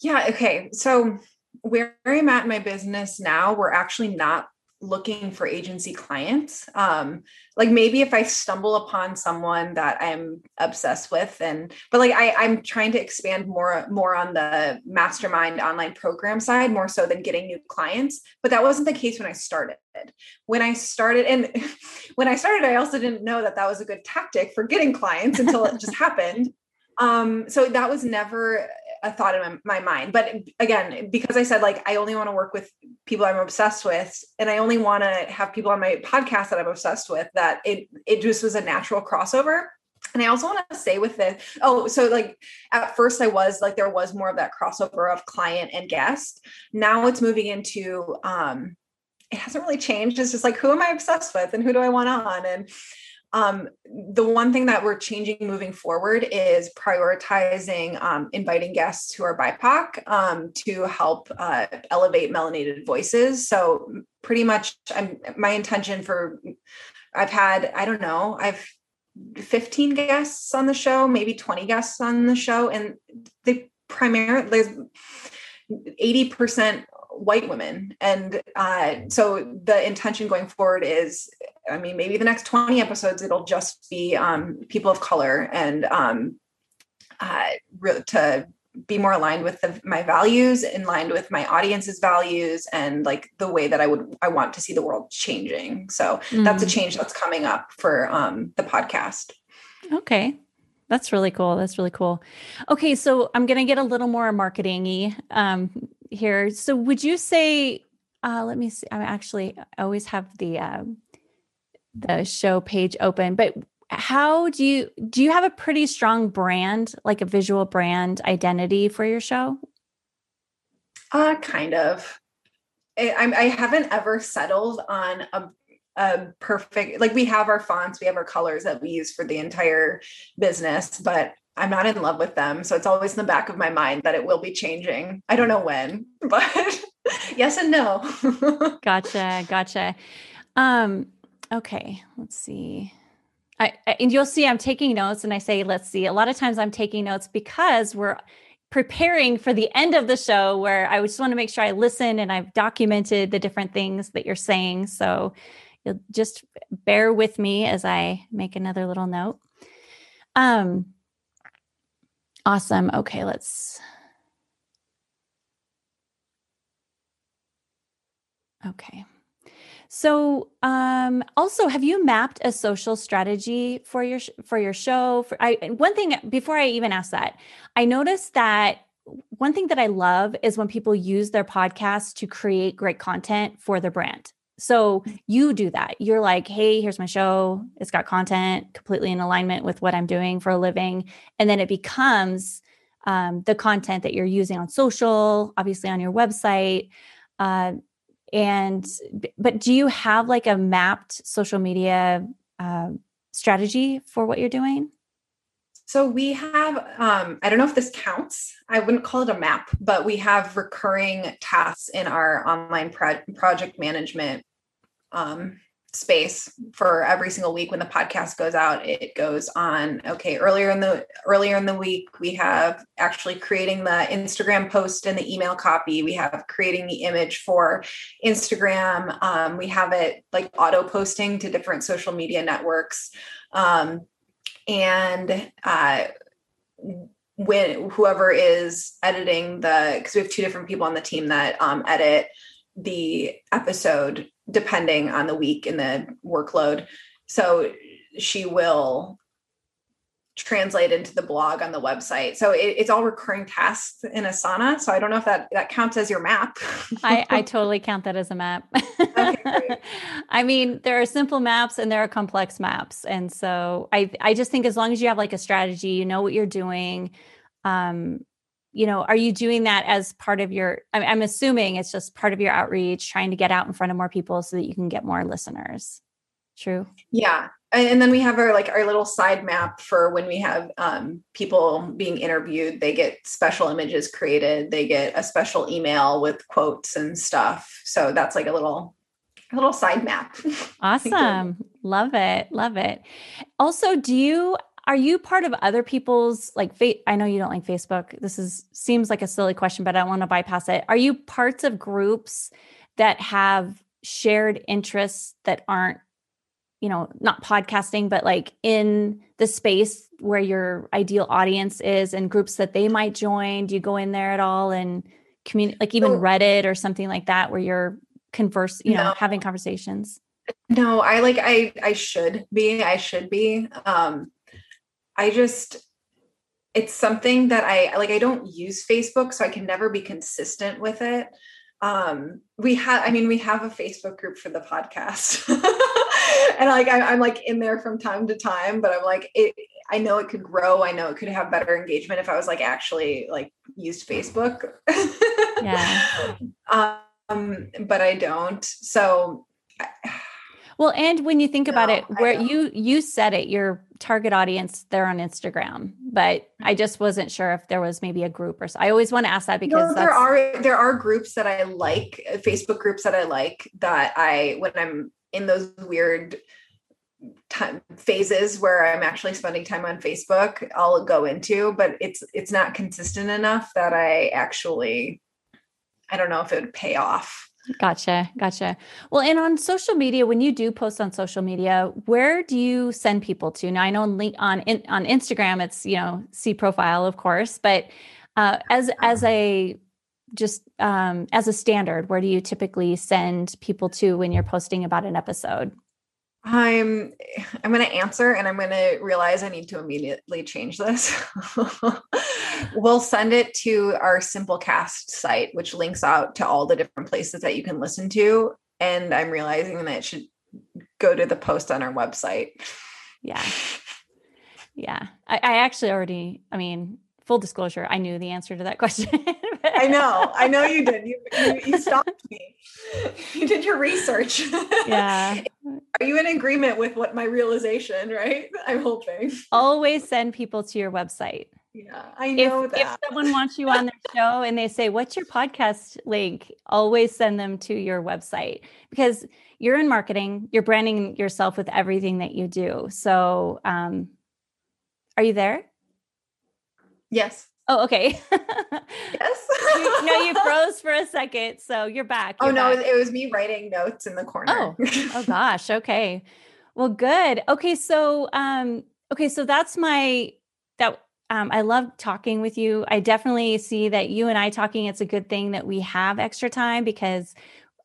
Yeah. Okay. So where I'm at in my business now, we're actually not looking for agency clients. Um, like maybe if I stumble upon someone that I'm obsessed with, and, but like, I, I'm trying to expand more, more on the mastermind online program side, more so than getting new clients. But that wasn't the case when I started. When I started, and when I started, I also didn't know that that was a good tactic for getting clients until it just happened. Um, so that was never a thought in my, my mind. But again, because I said, like, I only want to work with people I'm obsessed with, and I only want to have people on my podcast that I'm obsessed with, that it, it just was a natural crossover. And I also want to say with this, oh, so like at first I was like, there was more of that crossover of client and guest. Now it's moving into, um, it hasn't really changed. It's just like, who am I obsessed with and who do I want on? And, Um, the one thing that we're changing moving forward is prioritizing um, inviting guests who are B I P O C um, to help uh, elevate melanated voices. So pretty much I'm, my intention for, I've had, I don't know, I've fifteen guests on the show, maybe twenty guests on the show. And they primarily, there's eighty percent white women. And uh, so the intention going forward is, I mean, maybe the next twenty episodes, it'll just be um, people of color, and um, uh, re- to be more aligned with the, my values, in line with my audience's values, and like the way that I would, I want to see the world changing. So mm-hmm. that's a change that's coming up for um, the podcast. Okay. That's really cool. That's really cool. Okay. So I'm going to get a little more marketing-y um, here. So would you say, uh, let me see, I'm actually, I always have the, um, the show page open, but how do you, do you have a pretty strong brand, like a visual brand identity for your show? Uh, kind of. I, I haven't ever settled on a, a perfect, like we have our fonts, we have our colors that we use for the entire business, but I'm not in love with them. So it's always in the back of my mind that it will be changing. I don't know when, but yes and no. Gotcha. Gotcha. Um, Okay. Let's see. I, I, and you'll see I'm taking notes, and I say, let's see, a lot of times I'm taking notes because we're preparing for the end of the show, where I just want to make sure I listen and I've documented the different things that you're saying. So you'll just bear with me as I make another little note. Um, awesome. Okay. Let's, okay. So, um, also, have you mapped a social strategy for your for your show? For, I one thing before I even ask that, I noticed that one thing that I love is when people use their podcast to create great content for their brand. So you do that. You're like, hey, here's my show. It's got content completely in alignment with what I'm doing for a living. And then it becomes um, the content that you're using on social, obviously on your website. Uh, and, but do you have like a mapped social media uh, strategy for what you're doing? So we have, um, I don't know if this counts. I wouldn't call it a map, but we have recurring tasks in our online pro- project management um, space for every single week. When the podcast goes out, it goes on. Okay. Earlier in the, earlier in the week, we have actually creating the Instagram post and the email copy. We have creating the image for Instagram. Um, we have it like auto posting to different social media networks. Um, And uh, when whoever is editing the, because we have two different people on the team that um, edit the episode depending on the week and the workload. So she will translate into the blog on the website. So it, it's all recurring tasks in Asana. So I don't know if that, that counts as your map. I, I totally count that as a map. Okay, great. I mean, there are simple maps and there are complex maps. And so I, I just think as long as you have like a strategy, you know what you're doing, um, you know, are you doing that as part of your, I'm, I'm assuming it's just part of your outreach, trying to get out in front of more people so that you can get more listeners. True. Yeah. And then we have our, like our little side map for when we have um, people being interviewed, they get special images created. They get a special email with quotes and stuff. So that's like a little, a little side map. Awesome. Love it. Love it. Also, do you, are you part of other people's like, fa- I know you don't like Facebook. This is, seems like a silly question, but I want to bypass it. Are you parts of groups that have shared interests that aren't, you know, not podcasting, but like in the space where your ideal audience is and groups that they might join? Do you go in there at all and community, like even so, Reddit or something like that, where you're converse, you no, know, having conversations? No, I like, I, I should be, I should be. Um, I just, it's something that I, like, I don't use Facebook, so I can never be consistent with it. Um, we have, I mean, we have a Facebook group for the podcast and like, I, I'm like in there from time to time, but I'm like, it, I know it could grow. I know it could have better engagement if I was like, actually like used Facebook, yeah. um, but I don't. So, I, well, and when you think no, about it, where you, you said it, your target audience, they're on Instagram, but I just wasn't sure if there was maybe a group or so. I always want to ask that because no, there are, there are groups that I like, Facebook groups that I like that I, when I'm in those weird time phases where I'm actually spending time on Facebook, I'll go into, but it's, it's not consistent enough that I actually, I don't know if it would pay off. Gotcha. Gotcha. Well, and on social media, when you do post on social media, where do you send people to? Now I know on link on, in, on Instagram, it's, you know, see profile, of course, but, uh, as, as a, just, um, as a standard, where do you typically send people to when you're posting about an episode? I'm, I'm going to answer and I'm going to realize I need to immediately change this. We'll send it to our Simplecast site, which links out to all the different places that you can listen to. And I'm realizing that it should go to the post on our website. Yeah. Yeah. I, I actually already, I mean, full disclosure, I knew the answer to that question. I know. I know you did. You, you, you stopped me. You did your research. Yeah. Are you in agreement with what my realization, right? I'm hoping. Always send people to your website. Yeah, I know if, that. If someone wants you on their show and they say, what's your podcast link? Always send them to your website because you're in marketing, you're branding yourself with everything that you do. So um, are you there? Yes. Oh, okay. Yes. you, no, you froze for a second. So you're back. You're oh no, back. It was me writing notes in the corner. Oh, oh gosh. Okay. Well, good. Okay. So, um, okay. So that's my, that, um, I love talking with you. I definitely see that you and I talking, it's a good thing that we have extra time because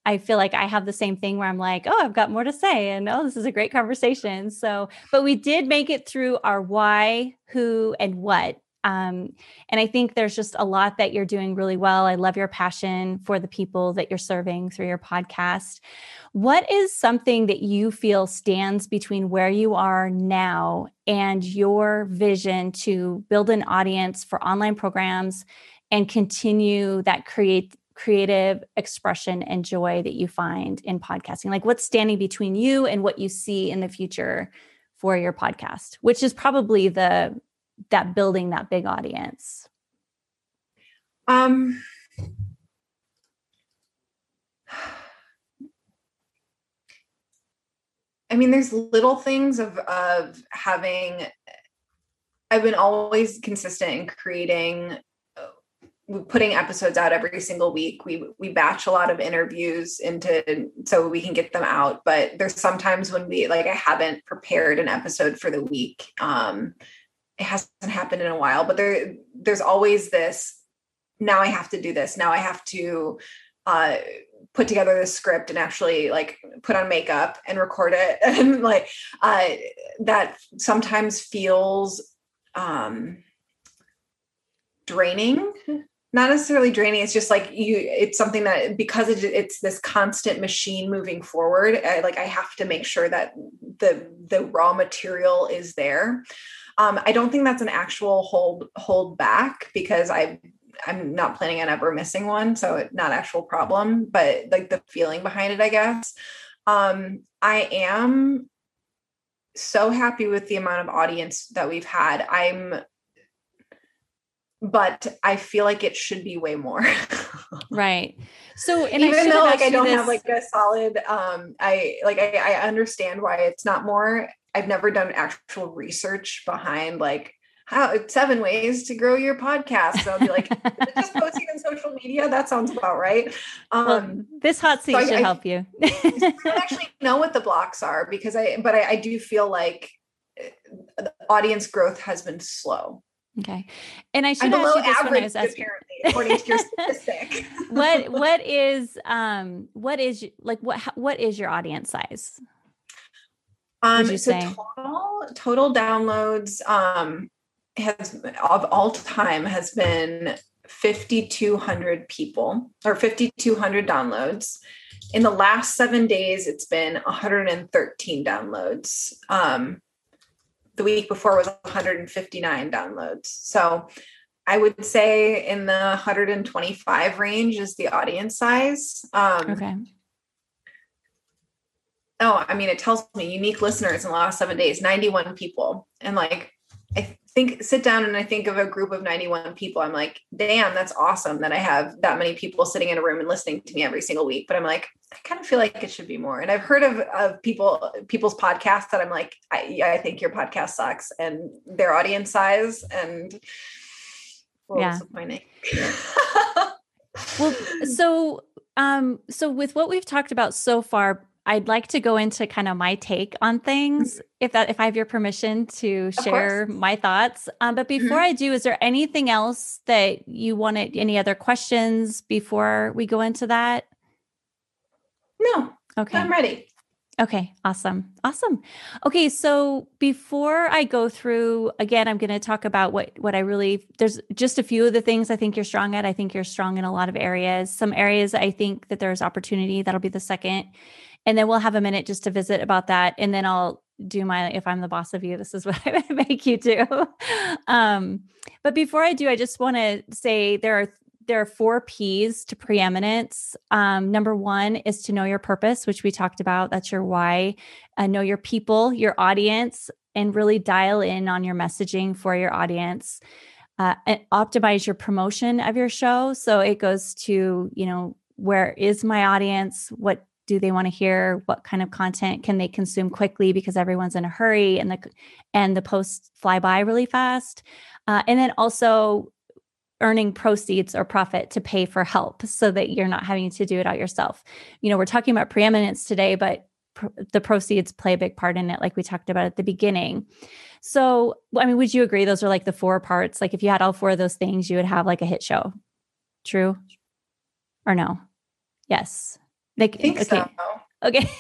I feel like I have the same thing where I'm like, oh, I've got more to say. And oh, this is a great conversation. So, but we did make it through our why, who, and what. Um, and I think there's just a lot that you're doing really well. I love your passion for the people that you're serving through your podcast. What is something that you feel stands between where you are now and your vision to build an audience for online programs and continue that create creative expression and joy that you find in podcasting? Like, what's standing between you and what you see in the future for your podcast, which is probably the that building that big audience? Um, I mean, there's little things of, of having, I've been always consistent in creating, putting episodes out every single week. We, we batch a lot of interviews into, so we can get them out, but there's sometimes when we, like, I haven't prepared an episode for the week. Um, It hasn't happened in a while, but there, there's always this, now I have to do this. Now I have to uh, put together the script and actually, like, put on makeup and record it. And like uh, that sometimes feels um, draining, not necessarily draining. It's just like you, it's something that, because it, it's this constant machine moving forward. I, like, I have to make sure that the, the raw material is there. Um, I don't think that's an actual hold hold back, because I I'm not planning on ever missing one, so it's not actual problem, but like the feeling behind it, I guess. Um, I am so happy with the amount of audience that we've had. I'm, but I feel like it should be way more. Right. So, and even I though like I don't this... have like a solid, um, I like I, I understand why it's not more. I've never done actual research behind like how seven ways to grow your podcast. So I'll be like, just posting on social media. That sounds about right. Um, well, this hot seat so should I, help you. I don't actually know what the blocks are, because I, but I, I do feel like the audience growth has been slow. Okay. And I should ask you this when I was asking, according to your statistic. what, what is, um, what is like, what, what is your audience size? Um, so total, total downloads, um, has of all time has been fifty-two hundred people, or fifty-two hundred downloads. In the last seven days, it's been one hundred thirteen downloads. Um, the week before was one hundred fifty-nine downloads. So I would say in the one hundred twenty-five range is the audience size. Um, okay. Oh, I mean, it tells me unique listeners in the last seven days, ninety-one people. And like, I think sit down and I think of a group of ninety-one people. I'm like, damn, that's awesome that I have that many people sitting in a room and listening to me every single week. But I'm like, I kind of feel like it should be more. And I've heard of, of people, people's podcasts that I'm like, I, yeah, I think your podcast sucks, and their audience size. And well, yeah. Disappointing. Well, so, um, so with what we've talked about so far, I'd like to go into kind of my take on things, mm-hmm. if that, if I have your permission to share my thoughts. Um, but before mm-hmm. I do, is there anything else that you wanted, any other questions before we go into that? No. Okay. I'm ready. Okay. Awesome. Awesome. Okay. So before I go through, again, I'm going to talk about what, what I really, there's just a few of the things I think you're strong at. I think you're strong in a lot of areas. Some areas I think that there's opportunity. That'll be the second. And then we'll have a minute just to visit about that. And then I'll do my, if I'm the boss of you, this is what I make you do. Um, but before I do, I just want to say there are, there are four P's to preeminence. Um, number one is to know your purpose, which we talked about. That's your why. Uh, know your people, your audience, and really dial in on your messaging for your audience. Uh, and optimize your promotion of your show. So it goes to, you know, where is my audience? What do they want to hear? What kind of content can they consume quickly, because everyone's in a hurry and the and the posts fly by really fast. Uh, and then also earning proceeds or profit to pay for help, so that you're not having to do it all yourself. You know, we're talking about preeminence today, but pr- the proceeds play a big part in it, like we talked about at the beginning. So, I mean, would you agree those are like the four parts? Like if you had all four of those things, you would have like a hit show. True or no? Yes. Like, I think okay. so. Okay.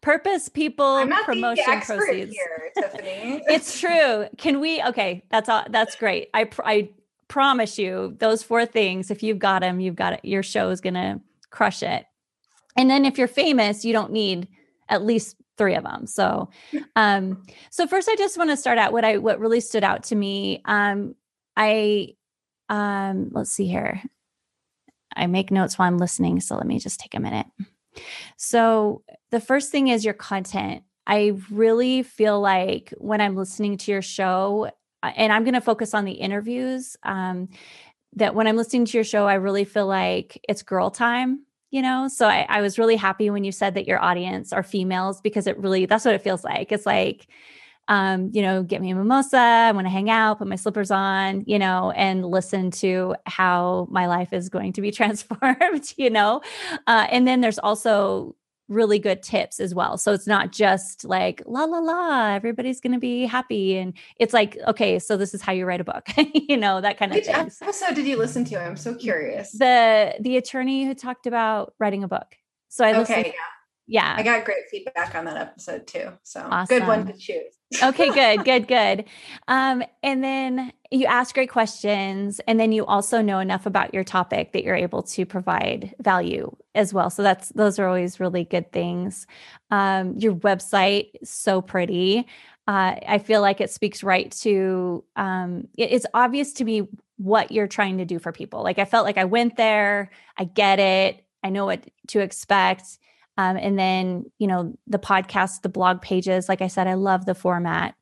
Purpose, people, I'm not promotion, the expert proceeds. Here, Tiffany. It's true. Can we? Okay. That's all. That's great. I pr- I promise you those four things. If you've got them, you've got it. Your show is going to crush it. And then if you're famous, you don't need at least three of them. So, um, so first, I just want to start out what I what really stood out to me. Um, I um, let's see here. I make notes while I'm listening, so let me just take a minute. So the first thing is your content. I really feel like when I'm listening to your show, and I'm going to focus on the interviews, um, that when I'm listening to your show, I really feel like it's girl time, you know? So I, I was really happy when you said that your audience are females, because it really, that's what it feels like. It's like, um, you know, get me a mimosa. I want to hang out, put my slippers on, you know, and listen to how my life is going to be transformed, you know? Uh, and then there's also really good tips as well. So it's not just like, la, la, la, everybody's going to be happy. And it's like, okay, so this is how you write a book, you know, that kind of thing. Which episode did you listen to? I'm so curious. The, the attorney who talked about writing a book. So I listened. Okay, yeah. Yeah. I got great feedback on that episode too. So awesome. Good one to choose. Okay, good, good, good. Um, and then you ask great questions, and then you also know enough about your topic that you're able to provide value as well. So that's, those are always really good things. Um, your website, so pretty. Uh, I feel like it speaks right to, um, it, it's obvious to me what you're trying to do for people. Like I felt like I went there, I get it. I know what to expect. Um, and then, you know, the podcast, the blog pages, like I said, I love the format.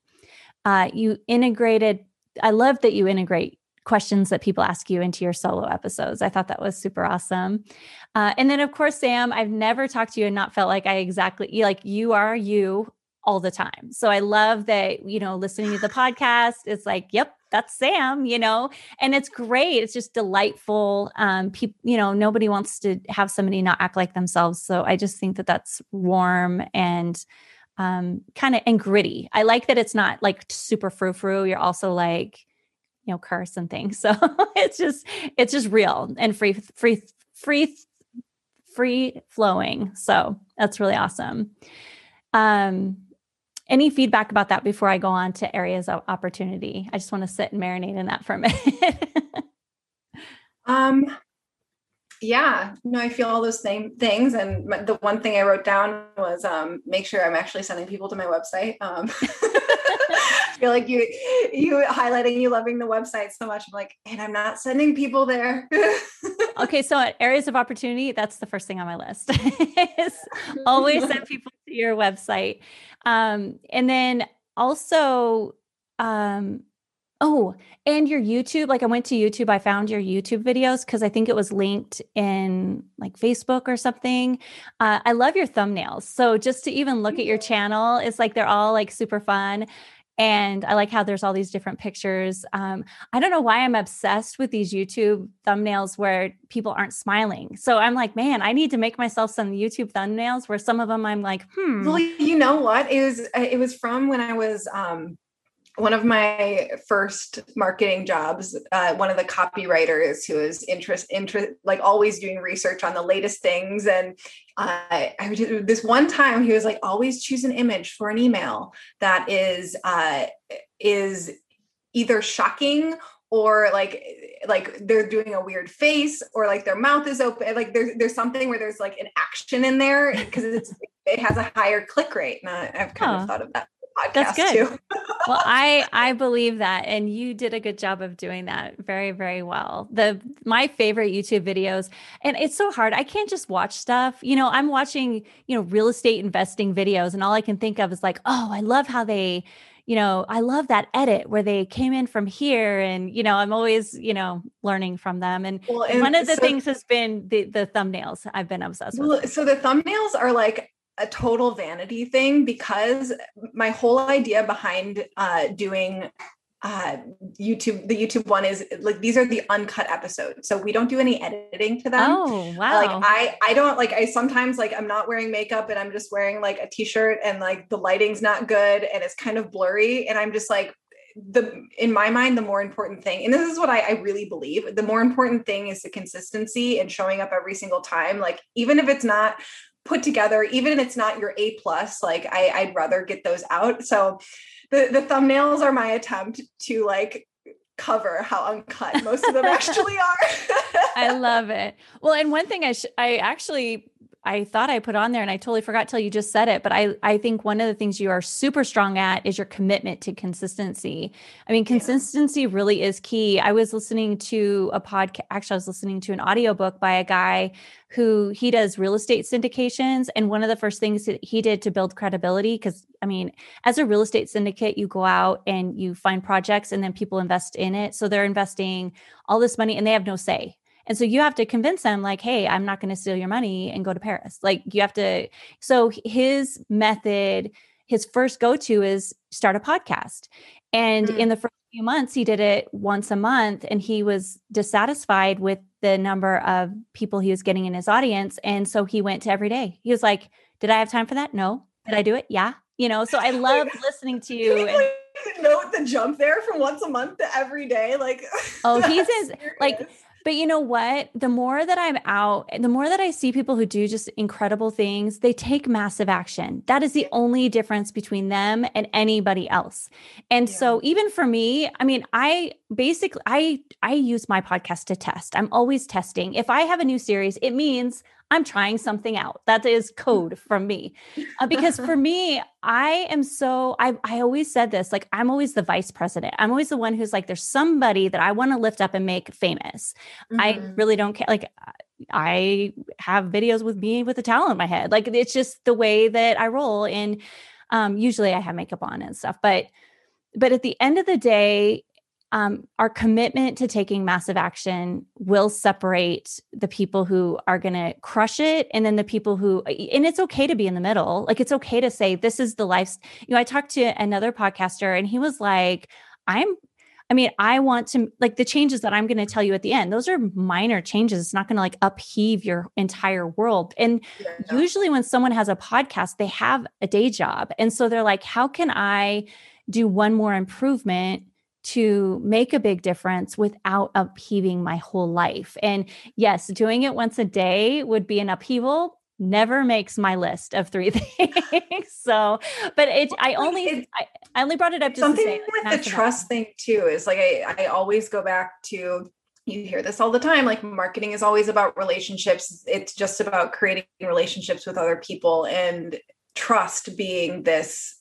Uh, you integrated, I love that you integrate questions that people ask you into your solo episodes. I thought that was super awesome. Uh, and then of course, Sam, I've never talked to you and not felt like I exactly, like you are you all the time. So I love that, you know, listening to the podcast, it's like, yep, that's Sam, you know, and it's great. It's just delightful. Um, people, you know, nobody wants to have somebody not act like themselves. So I just think that that's warm and, um, kind of and gritty. I like that. It's not like super frou-frou. You're also like, you know, curse and things. So it's just, it's just real and free, free, free, free flowing. So that's really awesome. Um, Any feedback about that before I go on to areas of opportunity? I just want to sit and marinate in that for a minute. um, yeah, no, I feel all those same things. And the one thing I wrote down was um, make sure I'm actually sending people to my website. Um, I feel like you, you highlighting you loving the website so much. I'm like, and I'm not sending people there. Okay, so at areas of opportunity, that's the first thing on my list. Always send people to your website. Um, and then also, um, oh, and your YouTube, like I went to YouTube, I found your YouTube videos because I think it was linked in like Facebook or something. Uh, I love your thumbnails. So just to even look at your channel, it's like, they're all like super fun. And I like how there's all these different pictures. Um, I don't know why I'm obsessed with these YouTube thumbnails where people aren't smiling. So I'm like, man, I need to make myself some YouTube thumbnails where some of them I'm like, hmm. Well, you know what? It was, it was from when I was um, one of my first marketing jobs, uh, one of the copywriters who is interest, interest, like always doing research on the latest things. And Uh, I would, this one time he was like, always choose an image for an email that is, uh, is either shocking or like, like they're doing a weird face or like their mouth is open. Like there's, there's something where there's like an action in there because it's, it has a higher click rate. And I, I've kind oh, of thought of that. Podcast That's good. Too. Well, I, I believe that. And you did a good job of doing that very, very well. The, my favorite YouTube videos, and it's so hard. I can't just watch stuff, you know, I'm watching, you know, real estate investing videos and all I can think of is like, oh, I love how they, you know, I love that edit where they came in from here and, you know, I'm always, you know, learning from them. And, well, and one of the so, things has been the, the thumbnails. I've been obsessed well, with. So the thumbnails are like a total vanity thing because my whole idea behind uh, doing uh, YouTube, the YouTube one is like, these are the uncut episodes. So we don't do any editing to them. Oh, wow. Like I, I don't like, I sometimes like, I'm not wearing makeup and I'm just wearing like a t-shirt and like the lighting's not good and it's kind of blurry. And I'm just like, the, in my mind, the more important thing, and this is what I, I really believe, the more important thing is the consistency and showing up every single time. Like, even if it's not put together, even if it's not your A plus, like I, I'd rather get those out. So the, the thumbnails are my attempt to like cover how uncut most of them actually are. I love it. Well, and one thing I, sh- I actually, I thought I put on there and I totally forgot till you just said it, but I, I think one of the things you are super strong at is your commitment to consistency. I mean, consistency yeah. really is key. I was listening to a podcast, actually I was listening to an audiobook by a guy who he does real estate syndications. And one of the first things that he did to build credibility, because I mean, as a real estate syndicate, you go out and you find projects and then people invest in it. So they're investing all this money and they have no say. And so you have to convince them like, hey, I'm not going to steal your money and go to Paris. Like you have to. So his method, his first go-to is start a podcast. And mm-hmm. in the first few months, he did it once a month and he was dissatisfied with the number of people he was getting in his audience. And so he went to every day. He was like, did I have time for that? No. Did I do it? Yeah. You know, so I love listening to you. And- note the jump there from once a month to every day. Like, oh, he's his, like, but you know what? The more that I'm out, the more that I see people who do just incredible things, they take massive action. That is the only difference between them and anybody else. And yeah. so even for me, I mean, I basically, I, I use my podcast to test. I'm always testing. If I have a new series, it means I'm trying something out. That is code from me. Uh, because for me, I am so, I I always said this, like, I'm always the vice president. I'm always the one who's like, there's somebody that I want to lift up and make famous. Mm-hmm. I really don't care. Like, I have videos with me with a towel in my head. Like, it's just the way that I roll. And um, usually I have makeup on and stuff. But, but at the end of the day, Um, our commitment to taking massive action will separate the people who are going to crush it. And then the people who, and it's okay to be in the middle. Like, it's okay to say, this is the life. You know, I talked to another podcaster and he was like, I'm, I mean, I want to like the changes that I'm going to tell you at the end. Those are minor changes. It's not going to like upheave your entire world. And yeah. usually when someone has a podcast, they have a day job. And so they're like, how can I do one more improvement to make a big difference without upheaving my whole life? And yes, doing it once a day would be an upheaval. Never makes my list of three things. So, but it, I only, it, I, I only brought it up. Just something to say, like, with the trust thing too, is like, I, I always go back to, you hear this all the time. Like, marketing is always about relationships. It's just about creating relationships with other people, and trust being this,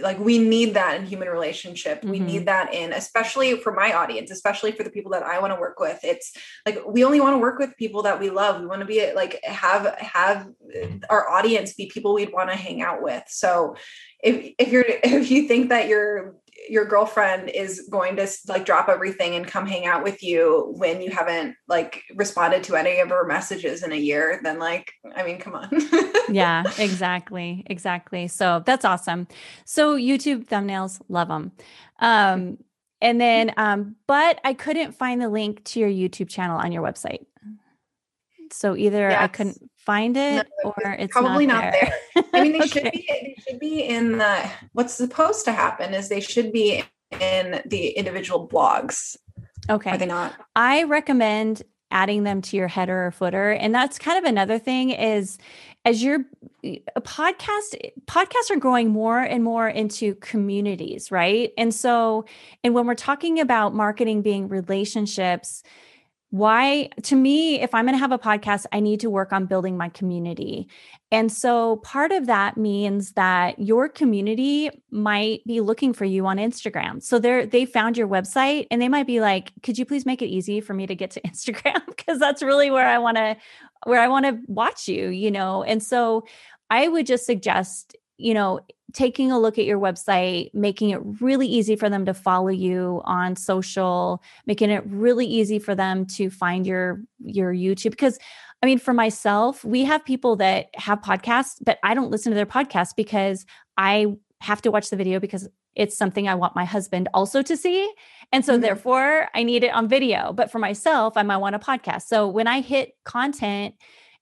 like, we need that in human relationship. We mm-hmm. need that in, especially for my audience, especially for the people that I want to work with. It's like, we only want to work with people that we love. We want to be like, have, have our audience be people we'd want to hang out with. So if, if you're, if you think that your, your girlfriend is going to like drop everything and come hang out with you when you haven't like responded to any of her messages in a year, then like, I mean, come on. Yeah, exactly. Exactly. So that's awesome. So YouTube thumbnails, love them. Um, and then, um, but I couldn't find the link to your YouTube channel on your website. So either yes. I couldn't find it no, or it's probably not there. Not there. I mean, they okay. should be, they should be in the, what's supposed to happen is they should be in the individual blogs. Okay. Are they not? I recommend adding them to your header or footer. And that's kind of another thing is, as your a podcast, podcasts are growing more and more into communities, right? And so, and when we're talking about marketing being relationships, why, to me, if I'm going to have a podcast, I need to work on building my community. And so part of that means that your community might be looking for you on Instagram. So they're, they found your website and they might be like, could you please make it easy for me to get to Instagram? Because that's really where I want to, where I want to watch you, you know? And so I would just suggest, you know, taking a look at your website, making it really easy for them to follow you on social, making it really easy for them to find your, your YouTube. Because I mean, for myself, we have people that have podcasts, but I don't listen to their podcasts because I have to watch the video because it's something I want my husband also to see. And so mm-hmm. therefore I need it on video, but for myself, I might want a podcast. So when I hit content,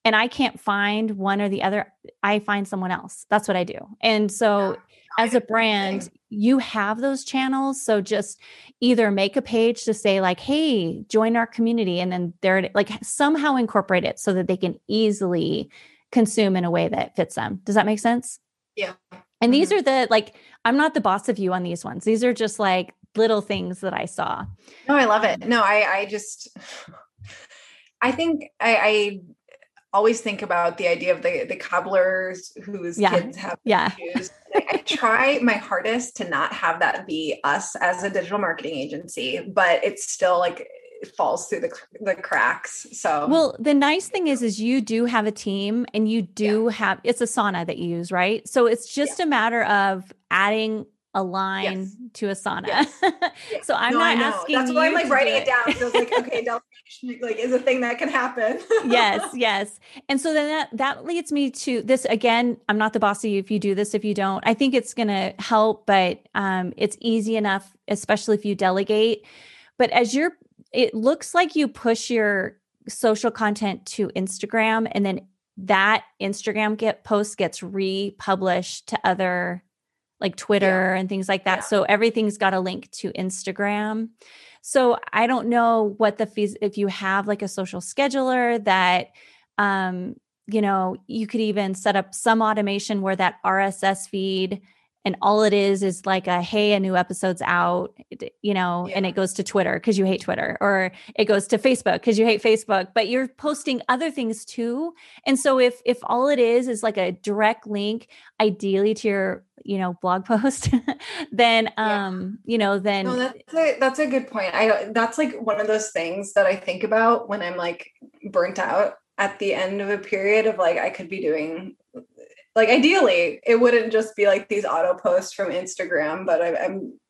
and I can't find one or the other, I find someone else. That's what I do. And so as a brand, you have those channels. So just either make a page to say like, hey, join our community. And then they're like somehow incorporate it so that they can easily consume in a way that fits them. Does that make sense? Yeah. And these are the, like, I'm not the boss of you on these ones. These are just like little things that I saw. No, I love it. No, I, I just, I think I, I always think about the idea of the, the cobblers whose yeah. kids have yeah. issues. I, I try my hardest to not have that be us as a digital marketing agency, but it's still like, it falls through the, the cracks. So, well, the nice thing is, is you do have a team and you do yeah. have, it's Asana that you use, right? So it's just yeah. a matter of adding a line yes. to Asana. Yes. Yes. So I'm no, not asking That's you why I'm like writing it, it down. So I was like, okay, delegation like is a thing that can happen. Yes. Yes. And so then that, that leads me to this again, I'm not the boss of you. If you do this, if you don't, I think it's going to help, but um, it's easy enough, especially if you delegate, but as you're it looks like you push your social content to Instagram and then that Instagram get post gets republished to other like Twitter yeah. and things like that. Yeah. So everything's got a link to Instagram. So I don't know what the fees, if you have like a social scheduler that, um, you know, you could even set up some automation where that R S S feed and all it is, is like a, hey, a new episode's out, you know, yeah. and it goes to Twitter because you hate Twitter, or it goes to Facebook because you hate Facebook, but you're posting other things too. And so if, if all it is, is like a direct link, ideally to your, you know, blog post, then, um, yeah. you know, then no, that's a, that's a good point. I, that's like one of those things that I think about when I'm like burnt out at the end of a period of like, I could be doing like, ideally it wouldn't just be like these auto posts from Instagram, but I, I'm,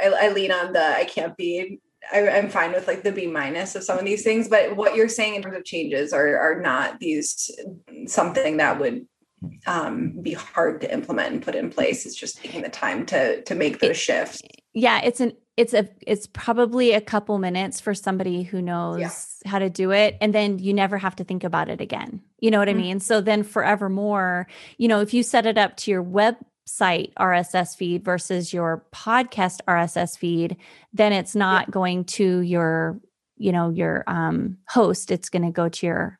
I, I lean on the, I can't be, I, I'm fine with like the B minus of some of these things, but what you're saying in terms of changes are, are not these something that would um, be hard to implement and put in place. It's just taking the time to, to make those it, shifts. Yeah. It's an, it's a, it's probably a couple minutes for somebody who knows yeah. how to do it. And then you never have to think about it again. You know what mm-hmm. I mean? So then forevermore, you know, if you set it up to your website R S S feed versus your podcast R S S feed, then it's not yeah. going to your, you know, your, um, host. It's going to go to your,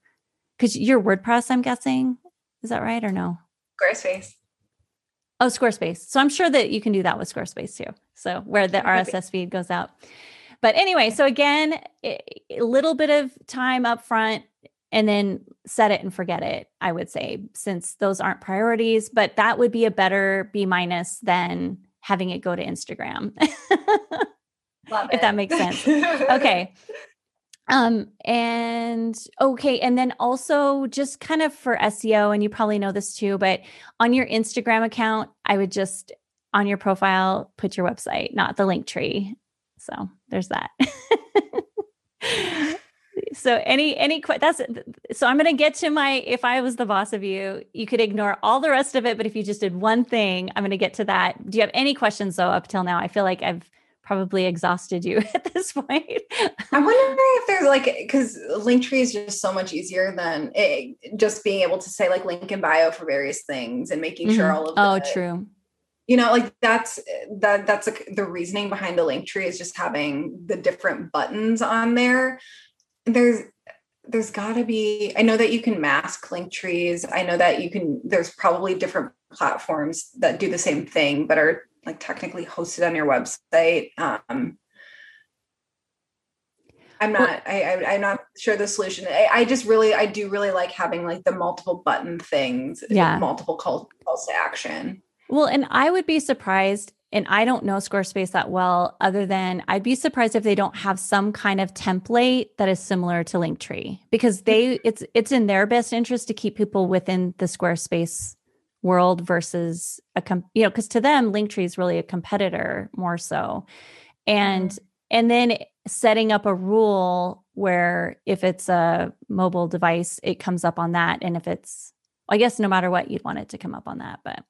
cause your WordPress, I'm guessing. Is that right? Or no? Squarespace. Oh, Squarespace. So I'm sure that you can do that with Squarespace too. So where the R S S feed goes out. But anyway, so again, a little bit of time up front and then set it and forget it, I would say, since those aren't priorities, but that would be a better B minus than having it go to Instagram. Love it. If that makes sense. Okay. Um, and okay. And then also just kind of for S E O, and you probably know this too, but on your Instagram account, I would just on your profile, put your website, not the link tree. So there's that. So any, any, that's, so I'm going to get to my, if I was the boss of you, you could ignore all the rest of it. But if you just did one thing, I'm going to get to that. Do you have any questions though, up till now? I feel like I've probably exhausted you at this point. I'm wondering if there's like, because Linktree is just so much easier than it, just being able to say like link in bio for various things and making sure mm-hmm. all of oh, the, true. You know, like that's, that that's like the reasoning behind the Linktree is just having the different buttons on there. There's, there's gotta be, I know that you can mask Linktrees. I know that you can, there's probably different platforms that do the same thing, but are like technically hosted on your website. Um, I'm not, well, I, I, I'm not sure the solution. I, I just really, I do really like having like the multiple button things, yeah. multiple calls, calls to action. Well, and I would be surprised, and I don't know Squarespace that well, other than I'd be surprised if they don't have some kind of template that is similar to Linktree, because they, it's, it's in their best interest to keep people within the Squarespace world versus a com- you know, because to them Linktree is really a competitor more so, and mm-hmm. and then setting up a rule where if it's a mobile device it comes up on that, and if it's, I guess no matter what you'd want it to come up on that, but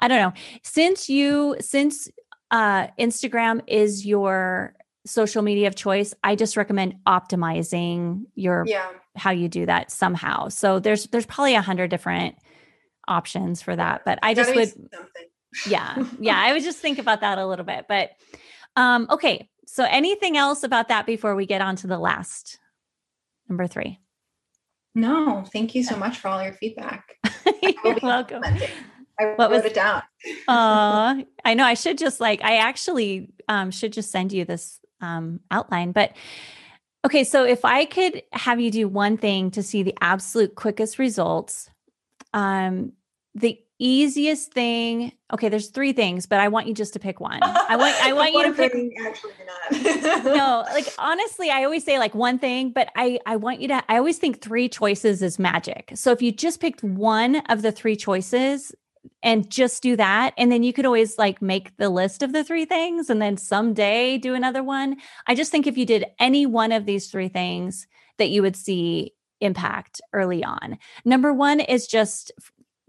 I don't know. Since you since uh, Instagram is your social media of choice, I just recommend optimizing your yeah. how you do that somehow. So there's there's probably a hundred different options for that, but I just would, Yeah. Yeah. I would just think about that a little bit, but, um, okay. So anything else about that before we get on to the last number three? No, thank you so much for all your feedback. You're welcome. I wrote what was, it down. uh, I know I should just like, I actually, um, should just send you this, um, outline, but okay. So if I could have you do one thing to see the absolute quickest results, um, the easiest thing. Okay. There's three things, but I want you just to pick one. I want, I want you to pick. Actually not. No, like, honestly, I always say like one thing, but I, I want you to, I always think three choices is magic. So if you just picked one of the three choices and just do that, and then you could always like make the list of the three things and then someday do another one. I just think if you did any one of these three things that you would see impact early on. Number one is just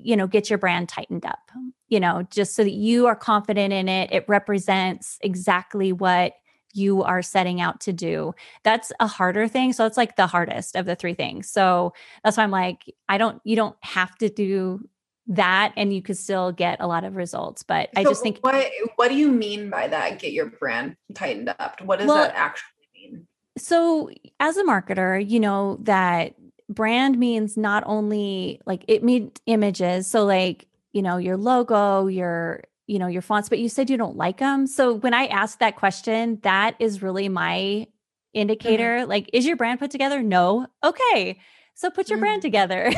you know, get your brand tightened up, you know, just so that you are confident in it. It represents exactly what you are setting out to do. That's a harder thing. So it's like the hardest of the three things. So that's why I'm like, I don't, you don't have to do that and you could still get a lot of results. But so I just think, what, what do you mean by that? Get your brand tightened up. What does well, that actually mean? So as a marketer, you know, that brand means not only like it means images. So like, you know, your logo, your, you know, your fonts, but you said you don't like them. So when I asked that question, that is really my indicator. Mm-hmm. Like, is your brand put together? No. Okay. So put your mm-hmm. brand together.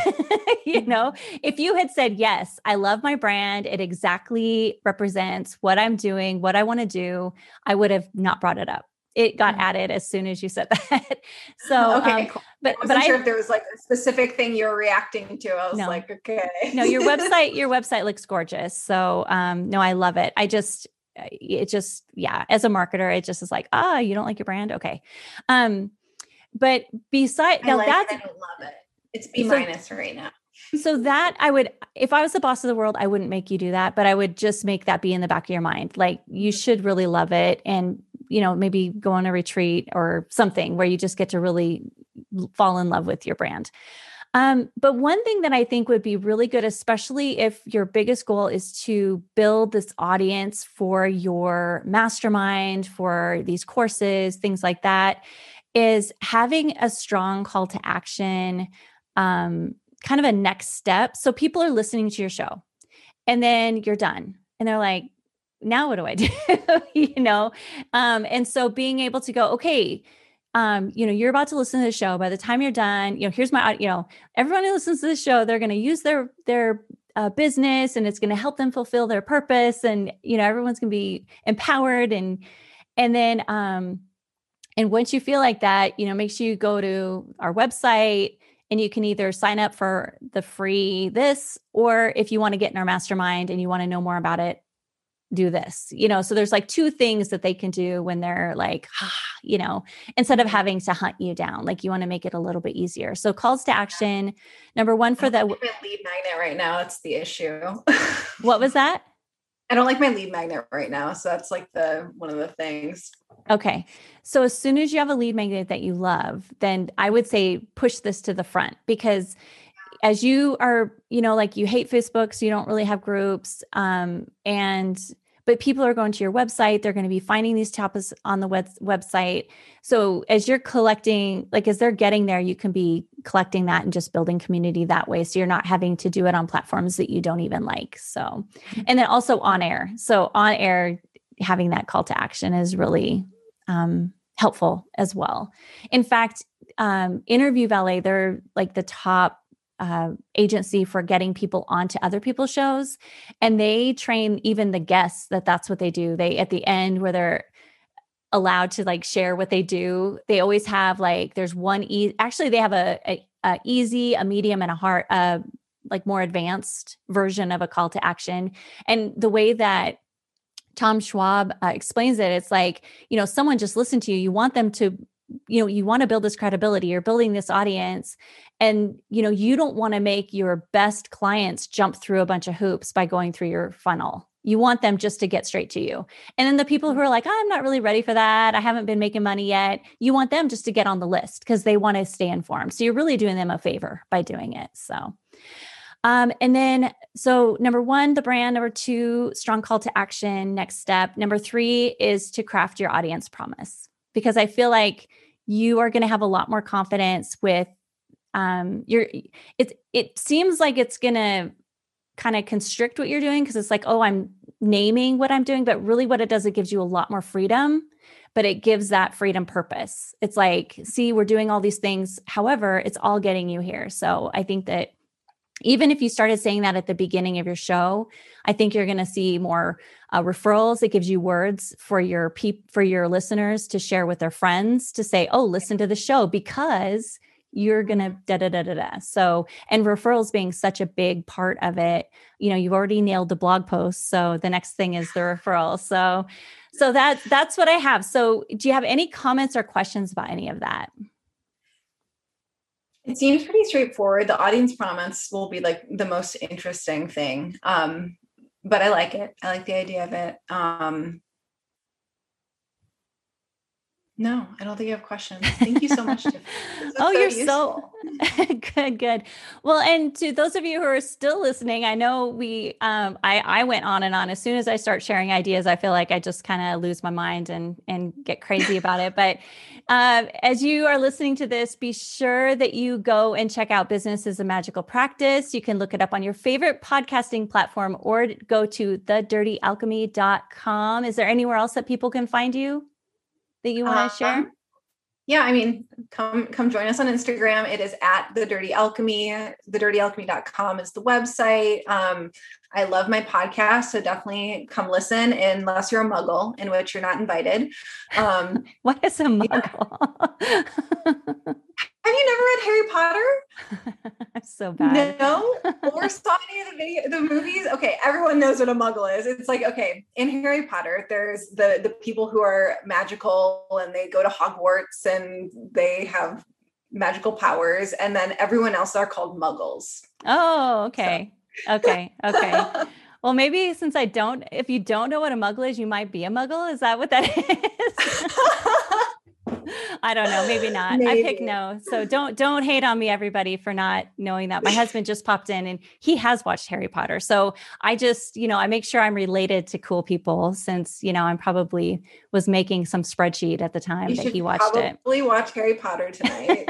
You know, if you had said, yes, I love my brand. It exactly represents what I'm doing, what I want to do. I would have not brought it up. It got added as soon as you said that. So, okay, um, cool. but, I but I, sure if there was like a specific thing you were reacting to, I was no, like, okay, no, your website, your website looks gorgeous. So, um, no, I love it. I just, it just, yeah, as a marketer, it just is like, ah, oh, you don't like your brand. Okay. Um, but besides, now like that's, it. I love it. It's B minus so, right now. So that I would, if I was the boss of the world, I wouldn't make you do that, but I would just make that be in the back of your mind. Like you should really love it. And you know, maybe go on a retreat or something where you just get to really fall in love with your brand. Um, but one thing that I think would be really good, especially if your biggest goal is to build this audience for your mastermind, for these courses, things like that, is having a strong call to action, um, kind of a next step. So people are listening to your show and then you're done. And they're like, now what do I do? you know? Um, and so being able to go, okay, um, you know, you're about to listen to the show. By the time you're done, you know, here's my, you know, everyone who listens to this show, they're going to use their, their uh, business and it's going to help them fulfill their purpose. And, you know, everyone's going to be empowered. And, and then, um, and once you feel like that, you know, make sure you go to our website. And you can either sign up for the free this, or if you want to get in our mastermind and you want to know more about it, do this, you know? So there's like two things that they can do when they're like, ah, you know, instead of having to hunt you down, like you want to make it a little bit easier. So calls to action. Number one for that. I don't like my lead magnet right now. It's the issue. What was that? I don't like my lead magnet right now. So that's like the, one of the things. Okay. So as soon as you have a lead magnet that you love, then I would say push this to the front, because as you are, you know, like you hate Facebook, so you don't really have groups. Um, and, but people are going to your website. They're going to be finding these topics on the web- website. So as you're collecting, like, as they're getting there, you can be collecting that and just building community that way. So you're not having to do it on platforms that you don't even like. So, and then also on air. So on air, having that call to action is really, um, helpful as well. In fact, um, Interview Valet, they're like the top, Uh, agency for getting people onto other people's shows. And they train even the guests that that's what they do. They, at the end where they're allowed to like share what they do, they always have like, there's one, e- actually they have a, a, a easy, a medium and a hard, uh, like more advanced version of a call to action. And the way that Tom Schwab uh, explains it, it's like, you know, someone just listened to you, you want them to, you know, you want to build this credibility, you're building this audience. And, you know, you don't want to make your best clients jump through a bunch of hoops by going through your funnel. You want them just to get straight to you. And then the people who are like, oh, I'm not really ready for that. I haven't been making money yet. You want them just to get on the list because they want to stay informed. So you're really doing them a favor by doing it. So, Um, and then, so number one, the brand. Number two, strong call to action, next step. Number three is to craft your audience promise, because I feel like you are going to have a lot more confidence with um, your, it, it seems like it's going to kind of constrict what you're doing, because it's like, oh, I'm naming what I'm doing, but really what it does, it gives you a lot more freedom, but it gives that freedom purpose. It's like, see, we're doing all these things. However, it's all getting you here. So I think that even if you started saying that at the beginning of your show, I think you're going to see more uh, referrals. It gives you words for your peop- for your listeners to share with their friends, to say, oh, listen to the show because you're going to da, da, da, da, da. So, and referrals being such a big part of it, you know, you've already nailed the blog post. So the next thing is the referral. So, so that, that's what I have. So do you have any comments or questions about any of that? It seems pretty straightforward. The audience promise will be like the most interesting thing. Um, but I like it. I like the idea of it. Um, no, I don't think you have questions. Thank you so much. Oh, you're so good. Good. Well, and to those of you who are still listening, I know we, um, I, I went on and on. As soon as I start sharing ideas, I feel like I just kind of lose my mind and, and get crazy about it. But, um, as you are listening to this, be sure that you go and check out Business as a Magical Practice. You can look it up on your favorite podcasting platform or go to the dirty alchemy dot com. Is there anywhere else that people can find you that you want to share? Um, yeah. I mean, come, come join us on Instagram. It is at the Dirty Alchemy. The dirty alchemy dot com is the website. Um, I love my podcast. So definitely come listen, unless you're a muggle, in which you're not invited. Um, what is a muggle? Yeah. Have you never read Harry Potter? I'm so bad. No, or saw any of the video, the movies. Okay, everyone knows what a muggle is. It's like, okay, in Harry Potter, there's the the people who are magical and they go to Hogwarts and they have magical powers, and then everyone else are called muggles. Oh, okay, so. okay, okay. Well, maybe since I don't, if you don't know what a muggle is, you might be a muggle. Is that what that is? I don't know. Maybe not. Maybe. I pick no. So don't, don't hate on me, everybody, for not knowing that. My husband just popped in and he has watched Harry Potter. So I just, you know, I make sure I'm related to cool people, since, you know, I'm probably was making some spreadsheet at the time you that he watched probably it. Probably watch Harry Potter tonight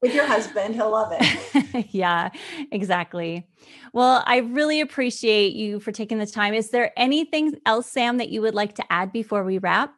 with your husband. He'll love it. Yeah, exactly. Well, I really appreciate you for taking the time. Is there anything else, Sam, that you would like to add before we wrap?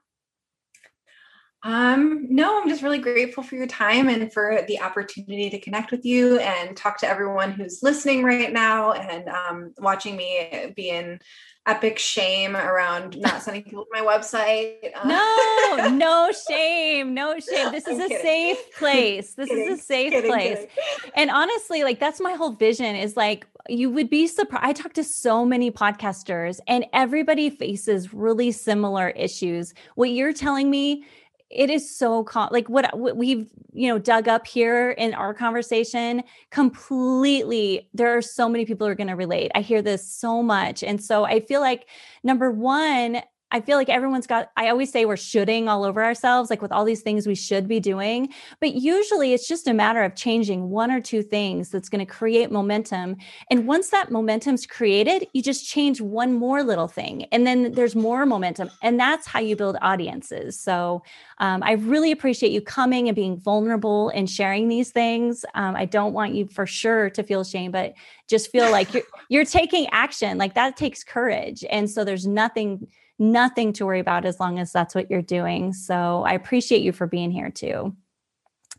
Um, no, I'm just really grateful for your time and for the opportunity to connect with you and talk to everyone who's listening right now and, um, watching me be in epic shame around not sending people to my website. Um, no, no shame. No shame. This is I'm a kidding. safe place. This kidding, is a safe kidding, place. Kidding. And honestly, like, that's my whole vision is like, you would be surprised. I talk to so many podcasters and everybody faces really similar issues. What you're telling me, it is so com- like what, what we've, you know, dug up here in our conversation completely. There are so many people who are going to relate. I hear this so much. And so I feel like number one, I feel like everyone's got, I always say we're shoulding all over ourselves, like with all these things we should be doing, but usually it's just a matter of changing one or two things that's going to create momentum. And once that momentum's created, you just change one more little thing and then there's more momentum, and that's how you build audiences. So um, I really appreciate you coming and being vulnerable and sharing these things. Um, I don't want you for sure to feel shame, but just feel like you're, you're taking action. Like that takes courage. And so there's nothing Nothing to worry about as long as that's what you're doing. So I appreciate you for being here too.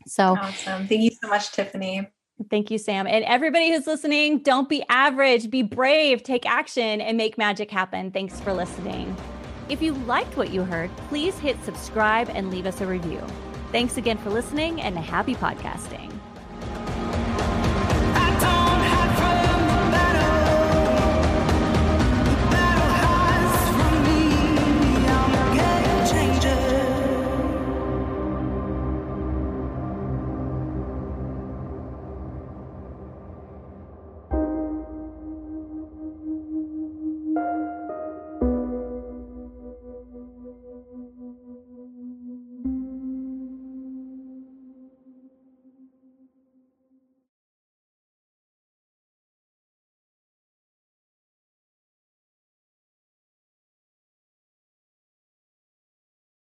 So awesome. Thank you so much, Tiffany. Thank you, Sam. And everybody who's listening, don't be average, be brave, take action, and make magic happen. Thanks for listening. If you liked what you heard, please hit subscribe and leave us a review. Thanks again for listening and happy podcasting.